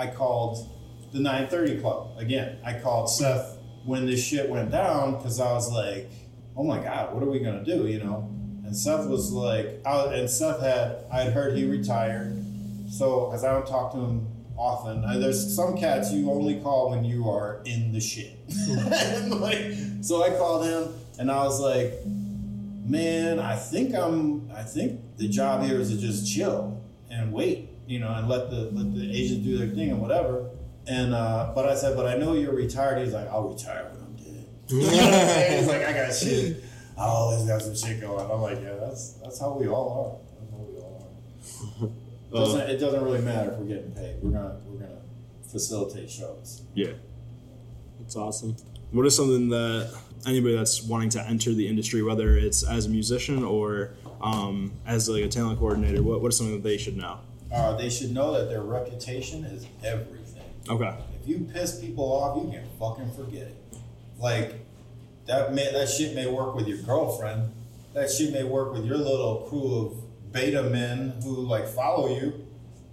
the 930 Club again. I called Seth when this shit went down, because I was like, oh my God, what are we gonna do? You know? And Seth was like, I'd heard he retired. So, because I don't talk to him often. There's some cats you only call when you are in the shit. So I called him and I was like, man, I think the job here is to just chill and wait, you know, and let the agents do their thing and whatever. And but I said, but I know you're retired. He's like, I'll retire when I'm dead. You know what I'm saying? He's like, I got shit. I always got some shit going. I'm like, yeah, that's how we all are. It doesn't really matter if we're getting paid. We're gonna facilitate shows. Yeah, that's awesome. What is something that anybody that's wanting to enter the industry, whether it's as a musician or as like a talent coordinator, what is something that they should know? They should know that their reputation is everything. Okay. If you piss people off, you can fucking forget it. Like, that shit may work with your girlfriend. That shit may work with your little crew of beta men who like follow you,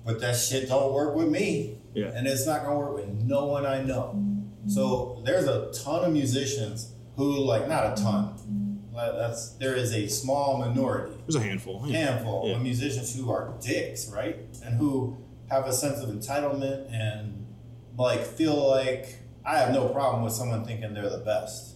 but that shit don't work with me. Yeah. And it's not gonna work with no one I know. So there's a ton of musicians who, like, not a ton. There is a small minority. There's a handful. Yeah. Of musicians who are dicks, right? And who have a sense of entitlement and, like, feel like, I have no problem with someone thinking they're the best.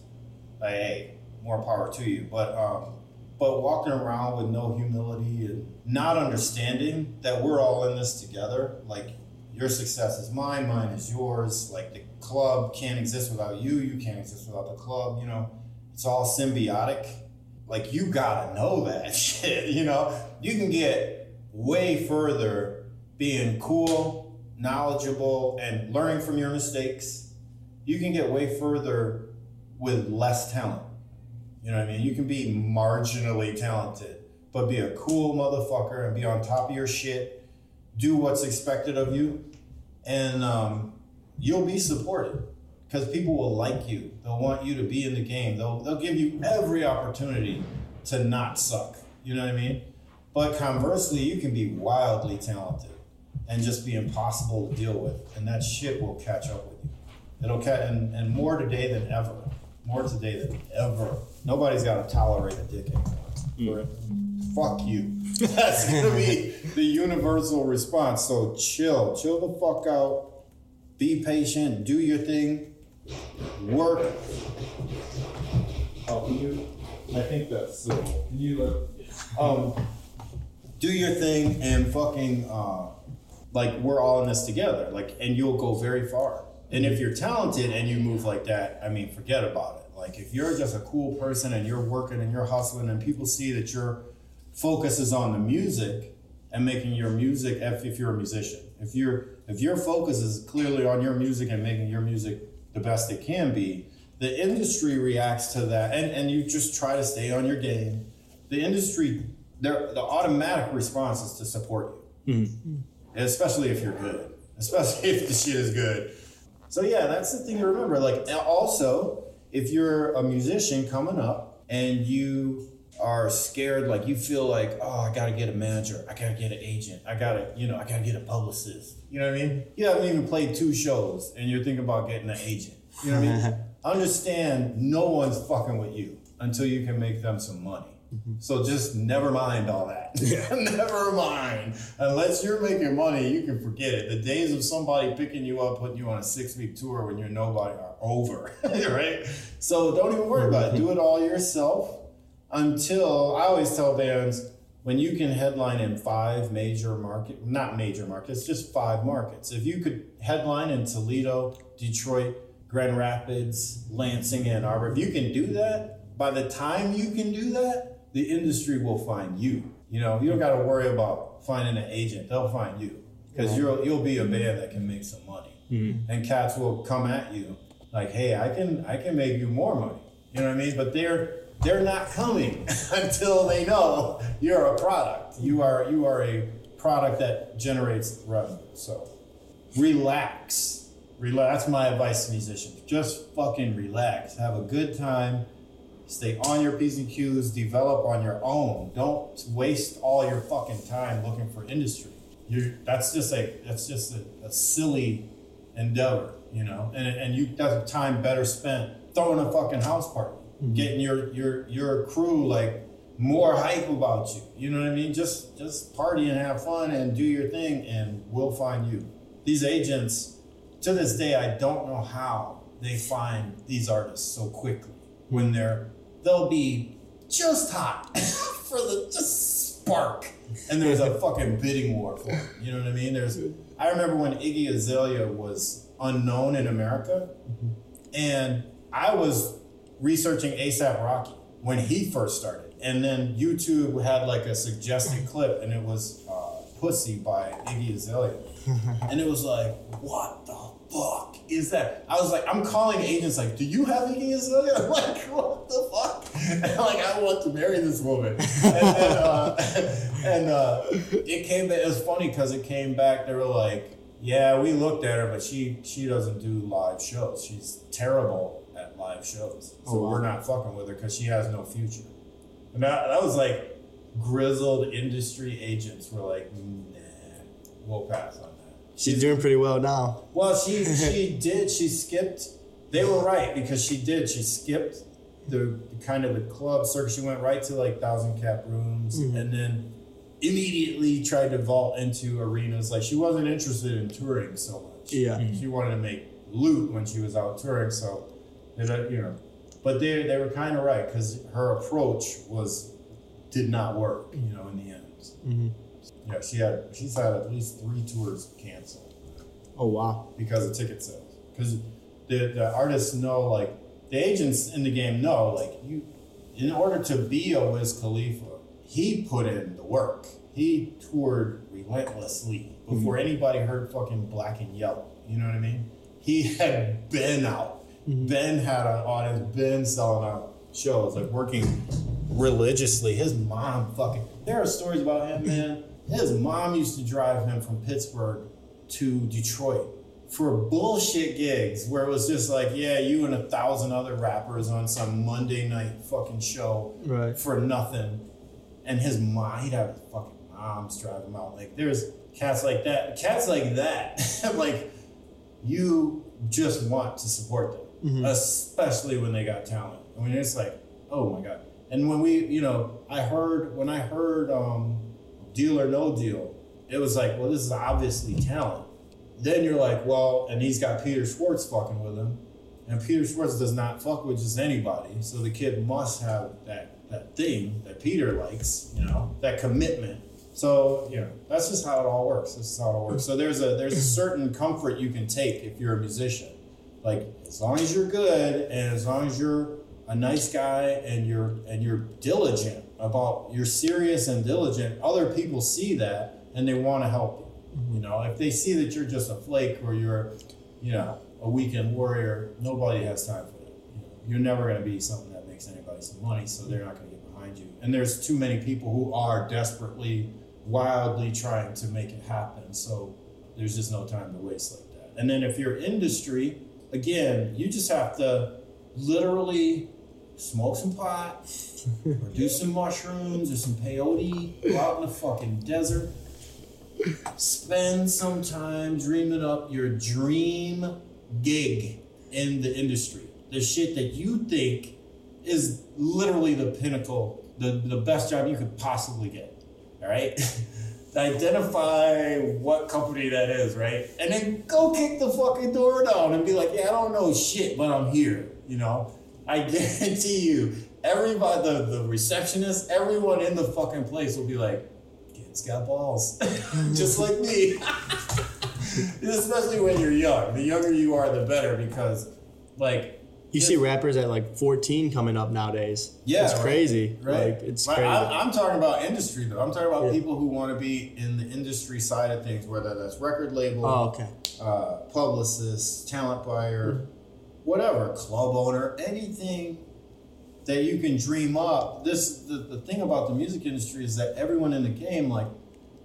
Like, hey, more power to you. But walking around with no humility and not understanding that we're all in this together, like, your success is mine, mine is yours, like, the club can't exist without you, you can't exist without the club, you know, it's all symbiotic. Like, you gotta know that shit, you know? You can get way further being cool, knowledgeable, and learning from your mistakes. You can get way further with less talent, you know what I mean? You can be marginally talented, but be a cool motherfucker and be on top of your shit, do what's expected of you, and you'll be supported, because people will like you. They'll want you to be in the game. They'll give you every opportunity to not suck. You know what I mean? But conversely, you can be wildly talented and just be impossible to deal with, and that shit will catch up with you. It'll catch, and more today than ever. More today than ever. Nobody's got to tolerate a dick anymore. Fuck you. That's gonna be the universal response. So chill the fuck out. Be patient, do your thing, work. Oh, I think that's simple. Can you do your thing and fucking, like, we're all in this together. Like, and you'll go very far. And if you're talented and you move like that, I mean, forget about it. Like, if you're just a cool person and you're working and you're hustling and people see that your focus is on the music and making your music, if you're a musician, if your focus is clearly on your music and making your music the best it can be, the industry reacts to that, and you just try to stay on your game. The industry, the automatic response is to support you, especially if you're good, especially if the shit is good. So yeah, that's the thing to remember. Like, also, if you're a musician coming up and you are scared, like you feel like, oh, I gotta get a manager, I gotta get an agent, I gotta get a publicist. You know what I mean? You haven't even played two shows and you're thinking about getting an agent. You know what I mean? Understand, no one's fucking with you until you can make them some money. Mm-hmm. So just never mind all that. Yeah. Never mind. Unless you're making money, you can forget it. The days of somebody picking you up, putting you on a 6-week tour when you're nobody are over, right? So don't even worry about it. Do it all yourself. Until, I always tell bands, when you can headline in five markets. If you could headline in Toledo, Detroit, Grand Rapids, Lansing, Ann Arbor, if you can do that, by the time you can do that, the industry will find you. You know, you don't got to worry about finding an agent. They'll find you because you'll be a band that can make some money. Mm-hmm. And cats will come at you like, hey, I can make you more money. You know what I mean? But they're not coming until they know you're a product. You are a product that generates revenue. So relax. That's my advice to musicians. Just fucking relax. Have a good time. Stay on your P's and Q's. Develop on your own. Don't waste all your fucking time looking for industry. That's just a silly endeavor, you know. And that's time better spent throwing a fucking house party. Mm-hmm. Getting your crew like more hype about you. You know what I mean? Just party and have fun and do your thing and we'll find you. These agents, to this day, I don't know how they find these artists so quickly when they'll be just hot for the just spark. And there's a fucking bidding war for them. You know what I mean? I remember when Iggy Azalea was unknown in America, and I was researching ASAP Rocky when he first started. And then YouTube had like a suggested clip and it was Pussy by Iggy Azalea. And it was like, what the fuck is that? I was like, I'm calling agents like, do you have Iggy Azalea? I'm like, what the fuck? And like, I want to marry this woman. And it came back. It was funny because it came back. They were like, yeah, we looked at her, but she doesn't do live shows. She's terrible at live shows, so we're not fucking with her because she has no future. And that was like grizzled industry agents were like, nah, we'll pass on that. She's doing pretty well now. Well, they were right because she skipped the kind of the club circuit. She went right to like 1,000 cap rooms, mm-hmm. and then immediately tried to vault into arenas. Like she wasn't interested in touring so much. Yeah, mm-hmm. She wanted to make loot when she was out touring. So. You know, but they were kind of right because her approach did not work. You know, in the end, mm-hmm. yeah, she's had at least 3 tours canceled. Oh wow! Because of ticket sales, because the artists know, like the agents in the game know, like you, in order to be a Wiz Khalifa, he put in the work. He toured relentlessly before mm-hmm. anybody heard fucking Black and Yellow. You know what I mean? He had been out. Ben had an audience, Ben selling out shows, like working religiously. His mom there are stories about him, man. His mom used to drive him from Pittsburgh to Detroit for bullshit gigs where it was just like, yeah, you and 1,000 other rappers on some Monday night fucking show for nothing. And his mom, he'd have his fucking moms drive him out. Like there's cats like that. Like you just want to support them. Mm-hmm. Especially when they got talent. I mean, it's like, oh my God. And when we, you know, I heard Deal or No Deal, it was like, well, this is obviously talent. Then you're like, well, and he's got Peter Schwartz fucking with him. And Peter Schwartz does not fuck with just anybody. So the kid must have that thing that Peter likes, you know, that commitment. So, you know, that's just how it all works. So there's a certain comfort you can take if you're a musician. Like as long as you're good and as long as you're a nice guy and you're diligent about you're serious and diligent, other people see that and they want to help you. Mm-hmm. You know, if they see that you're just a flake or you're, you know, a weekend warrior, nobody has time for that. You know, you're never going to be something that makes anybody some money, so they're not going to get behind you. And there's too many people who are desperately, wildly trying to make it happen. So there's just no time to waste like that. And then if your industry, again, you just have to literally smoke some pot or do some mushrooms or some peyote, go out in the fucking desert, spend some time dreaming up your dream gig in the industry. The shit that you think is literally the pinnacle, the best job you could possibly get, all right? Identify what company that is, right? And then go kick the fucking door down and be like, yeah, I don't know shit, but I'm here, you know? I guarantee you everybody, the receptionist, everyone in the fucking place will be like, kid's got balls. Just like me. Especially when you're young. The younger you are, the better, because, like, you see rappers at like 14 coming up nowadays. Yeah, it's crazy. Right, like, it's crazy. I'm talking about industry though. I'm talking about people who want to be in the industry side of things, whether that's record label, publicist, talent buyer, whatever, club owner, anything that you can dream up. This the thing about the music industry is that everyone in the game, like,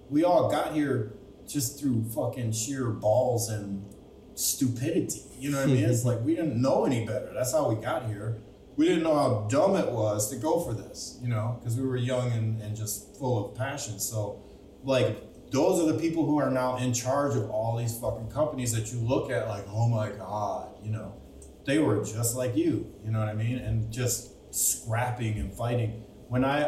we all got here just through fucking sheer balls and stupidity. You know what I mean? It's like, we didn't know any better. That's how we got here. We didn't know how dumb it was to go for this, you know, because we were young and just full of passion. So, like, those are the people who are now in charge of all these fucking companies that you look at like, oh my God, you know, they were just like you know what I mean? And just scrapping and fighting. When I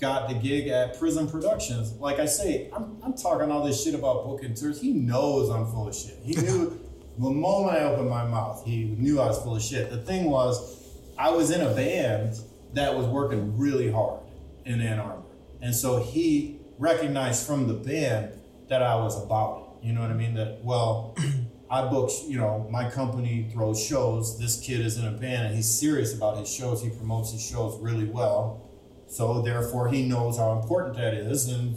got the gig at Prism Productions, like I say, I'm talking all this shit about booking tours. He knows I'm full of shit. He knew the moment I opened my mouth, he knew I was full of shit. The thing was, I was in a band that was working really hard in Ann Arbor. And so he recognized from the band that I was about it. You know what I mean? That, well, I book, you know, my company throws shows. This kid is in a band and he's serious about his shows. He promotes his shows really well. So therefore, he knows how important that is, and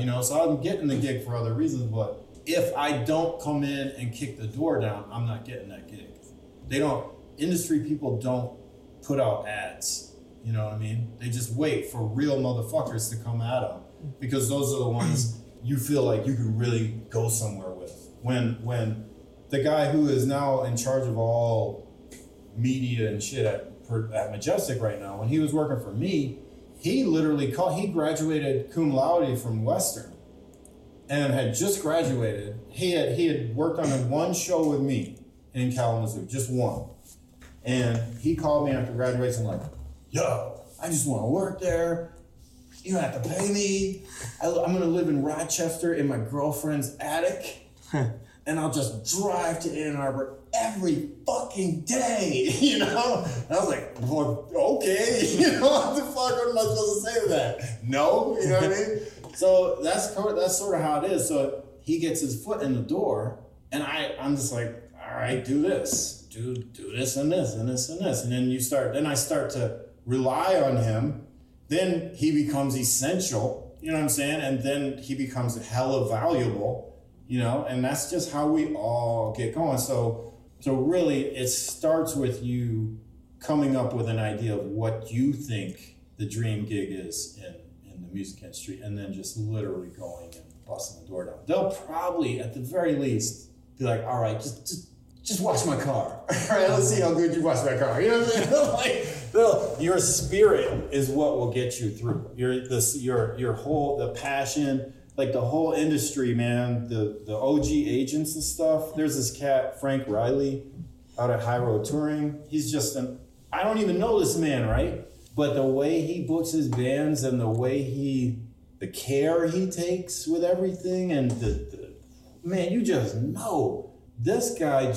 you know. So I'm getting the gig for other reasons, but if I don't come in and kick the door down, I'm not getting that gig. They don't. Industry people don't put out ads. You know what I mean? They just wait for real motherfuckers to come at them, because those are the ones you feel like you can really go somewhere with. When the guy who is now in charge of all media and shit at Majestic right now, when he was working for me, he literally called. He graduated cum laude from Western and had just graduated. He had worked on one show with me in Kalamazoo, just one. And he called me after graduation like, yo, I just want to work there. You don't have to pay me. I'm going to live in Rochester in my girlfriend's attic. And I'll just drive to Ann Arbor every fucking day, you know? And I was like, well, okay, you know, what the fuck am I supposed to say to that? No, you know what I mean? So that's sort of how it is. So he gets his foot in the door, and I'm just like, all right, do this. Do this and this and this and this. And then I start to rely on him. Then he becomes essential, you know what I'm saying? And then he becomes hella valuable. You know, and that's just how we all get going. So really, it starts with you coming up with an idea of what you think the dream gig is in the music industry, and then just literally going and busting the door down. They'll probably, at the very least, be like, all right, just wash my car. All right, let's see how good you wash my car. You know what I mean? Like, your spirit is what will get you through. Your whole, the passion, like the whole industry, man, the OG agents and stuff. There's this cat, Frank Riley, out at High Road Touring. He's just I don't even know this man, right? But the way he books his bands and the way the care he takes with everything and man, you just know. This guy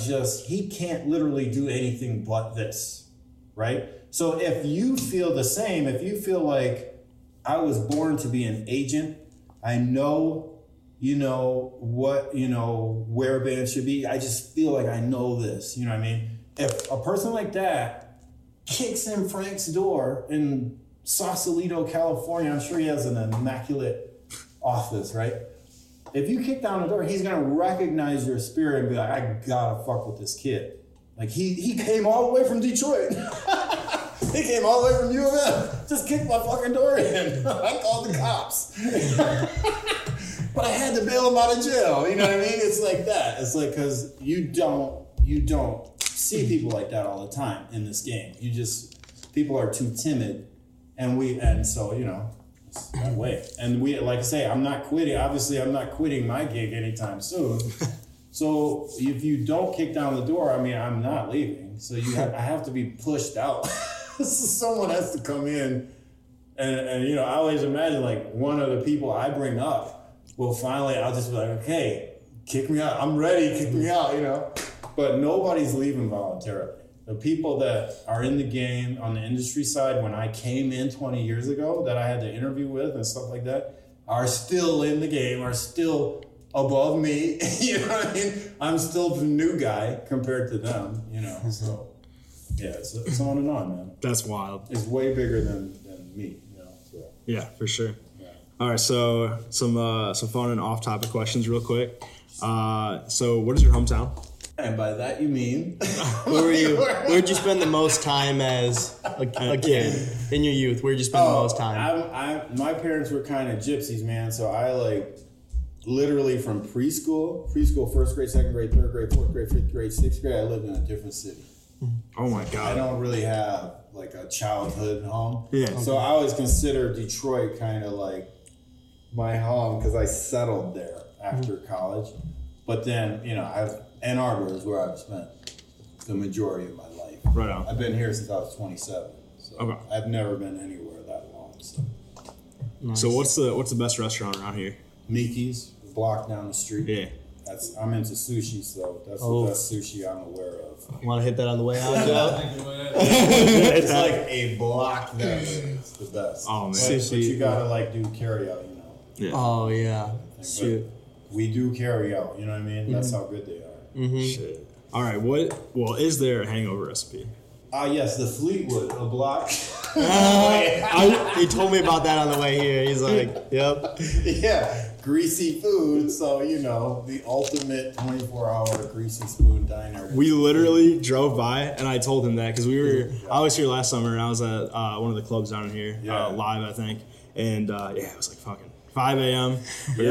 he can't literally do anything but this, right? So if you feel the same, if you feel like I was born to be an agent, I know, you know, what, you know, where bands should be. I just feel like I know this, you know what I mean? If a person like that kicks in Frank's door in Sausalito, California, I'm sure he has an immaculate office, right? If you kick down the door, he's going to recognize your spirit and be like, I got to fuck with this kid. Like, he came all the way from Detroit. He came all the way from U of M. Just kicked my fucking door in. I called the cops. But I had to bail him out of jail. You know what I mean? It's like that. It's like, because you don't see people like that all the time in this game. You just, people are too timid. And so, you know, it's that way. And we, like I say, I'm not quitting. Obviously, I'm not quitting my gig anytime soon. So if you don't kick down the door, I mean, I'm not leaving. So I have to be pushed out. Someone has to come in and you know, I always imagine like one of the people I bring up will finally, I'll just be like, okay, kick me out. I'm ready, kick me out, you know. But nobody's leaving voluntarily. the people that are in the game on the industry side when I came in 20 years ago that I had to interview with and stuff like that are still in the game, are still above me. You know what I mean? I'm still the new guy compared to them, you know? So, yeah, it's on and on, man. That's wild. It's way bigger than me, you know? So. Yeah, for sure. Yeah. All right, so some fun and off-topic questions real quick. So what is your hometown? And by that you mean? Where'd you spend the most time as a kid in your youth? Where'd you spend the most time? My parents were kind of gypsies, man. So I literally from preschool, first grade, second grade, third grade, fourth grade, fifth grade, sixth grade, I lived in a different city. Oh my God! I don't really have a childhood home. Yeah. Okay. So I always consider Detroit kind of my home because I settled there after college. But then Ann Arbor is where I've spent the majority of my life. Right on. I've been here since I was 27. So okay. I've never been anywhere that long. So, nice. So what's the best restaurant around here? Miki's, a block down the street. Yeah. I'm into sushi, so that's the best sushi I'm aware of. Want to hit that on the way out, Joe? It's a block down. It's the best. Oh, man. But you got to do carryout, you know. Yeah. Oh, yeah. Shoot. We do carryout, you know what I mean? Mm-hmm. That's how good they are. Mm-hmm. Shit. All right. Is there a hangover recipe? Yes, the Fleetwood, a block. He told me about that on the way here. He's like, yep. Yeah, greasy food. So, the ultimate 24-hour greasy spoon diner. We literally drove by, and I told him that because I was here last summer, and I was at one of the clubs down here, live, I think. And, it was fucking 5 a.m. We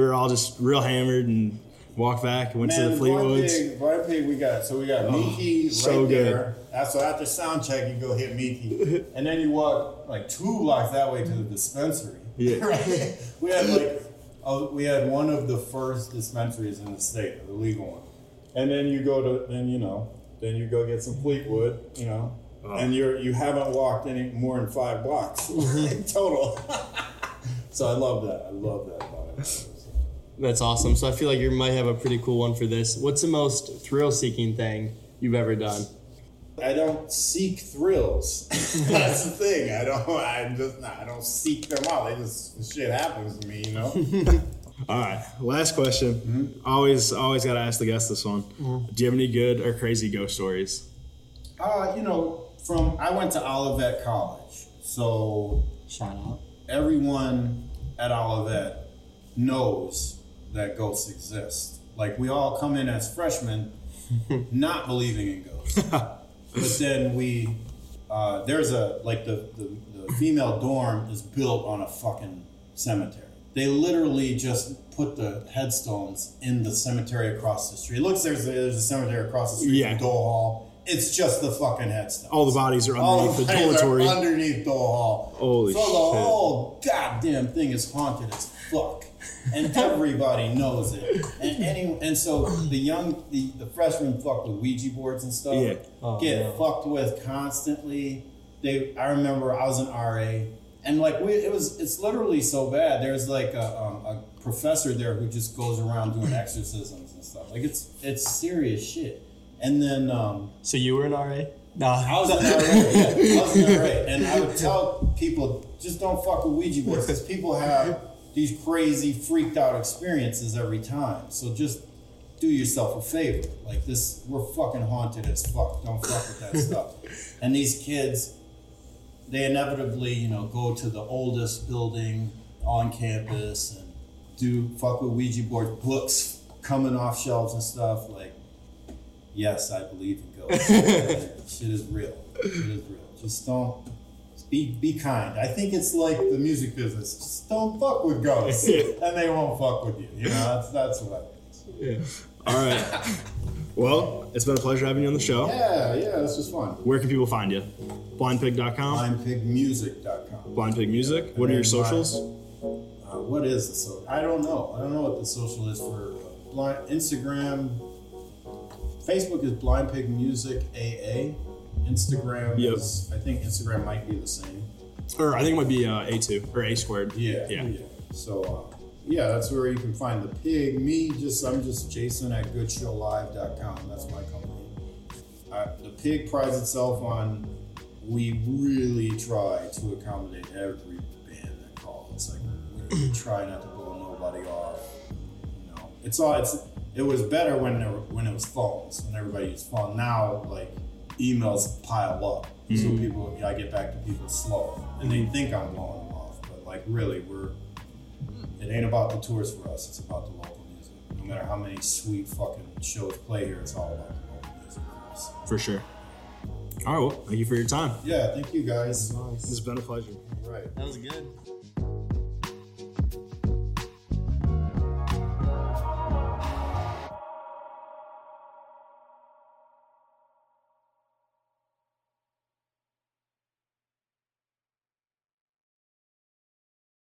were all just real hammered and walked back, went to the Fleetwoods. Blind Pig, we got Miki right there. So after sound check, you go hit Miki. And then you walk 2 blocks that way to the dispensary. Yeah. Right? We had one of the first dispensaries in the state, the legal one. And then you go to, then you go get some Fleetwood, and you haven't walked any more than 5 blocks total. So I love that. I love that about it. That's awesome. So I feel like you might have a pretty cool one for this. What's the most thrill-seeking thing you've ever done? I don't seek thrills. That's the thing. I don't seek them out. Shit happens to me, All right. Last question. Mm-hmm. Always got to ask the guest this one. Mm-hmm. Do you have any good or crazy ghost stories? I went to Olivet College. So shout out. Everyone at Olivet knows that ghosts exist. We all come in as freshmen not believing in ghosts. But then we, there's the female dorm is built on a fucking cemetery. They literally just put the headstones in the cemetery across the street. It looks there's a cemetery across the street from Dole Hall. It's just the fucking headstones. All the bodies are underneath the dormitory. Underneath Dole Hall. Holy shit. So the whole goddamn thing is haunted as fuck. And everybody knows it. And so the freshmen fuck with Ouija boards and stuff. Yeah. Fucked with constantly. I remember I was an RA, and it's literally so bad. There's a professor there who just goes around doing exorcisms and stuff. It's serious shit. And then so you were an RA? No, I was an RA. Yeah, I was an RA, and I would tell people just don't fuck with Ouija boards because people have these crazy, freaked out experiences every time. So just do yourself a favor. We're fucking haunted as fuck. Don't fuck with that stuff. And these kids, they inevitably, go to the oldest building on campus and do fuck with Ouija board books coming off shelves and stuff. Yes, I believe in ghosts. Shit is real. Just don't. Be kind. I think it's like the music business. Just don't fuck with ghosts, and they won't fuck with you. That's what I mean. Yeah. All right. Well, it's been a pleasure having you on the show. Yeah, this was fun. Where can people find you? Blindpig.com? Blindpigmusic.com. Blindpigmusic? Yeah. What are your socials? What is the social? I don't know. I don't know what the social is for Instagram. Facebook is blindpigmusicaa. Instagram is, I think Instagram might be the same. Or I think it might be A2 or A2. Yeah. So, that's where you can find the pig. I'm just Jason at goodshowlive.com. That's my company. the Pig prides itself on, we really try to accommodate every band that calls. Like, we really try not to blow nobody off. You know, it was better when it was phones, when everybody used phone. Now, like, emails pile up, so people, I get back to people slow, and they think I'm blowing them off, but like really, it ain't about the tours for us. It's about the local music. No matter how many sweet fucking shows play here, it's all about the local music for us. For sure. All right, well, thank you for your time. Yeah, thank you guys. Nice. It's been a pleasure. All right, that was good.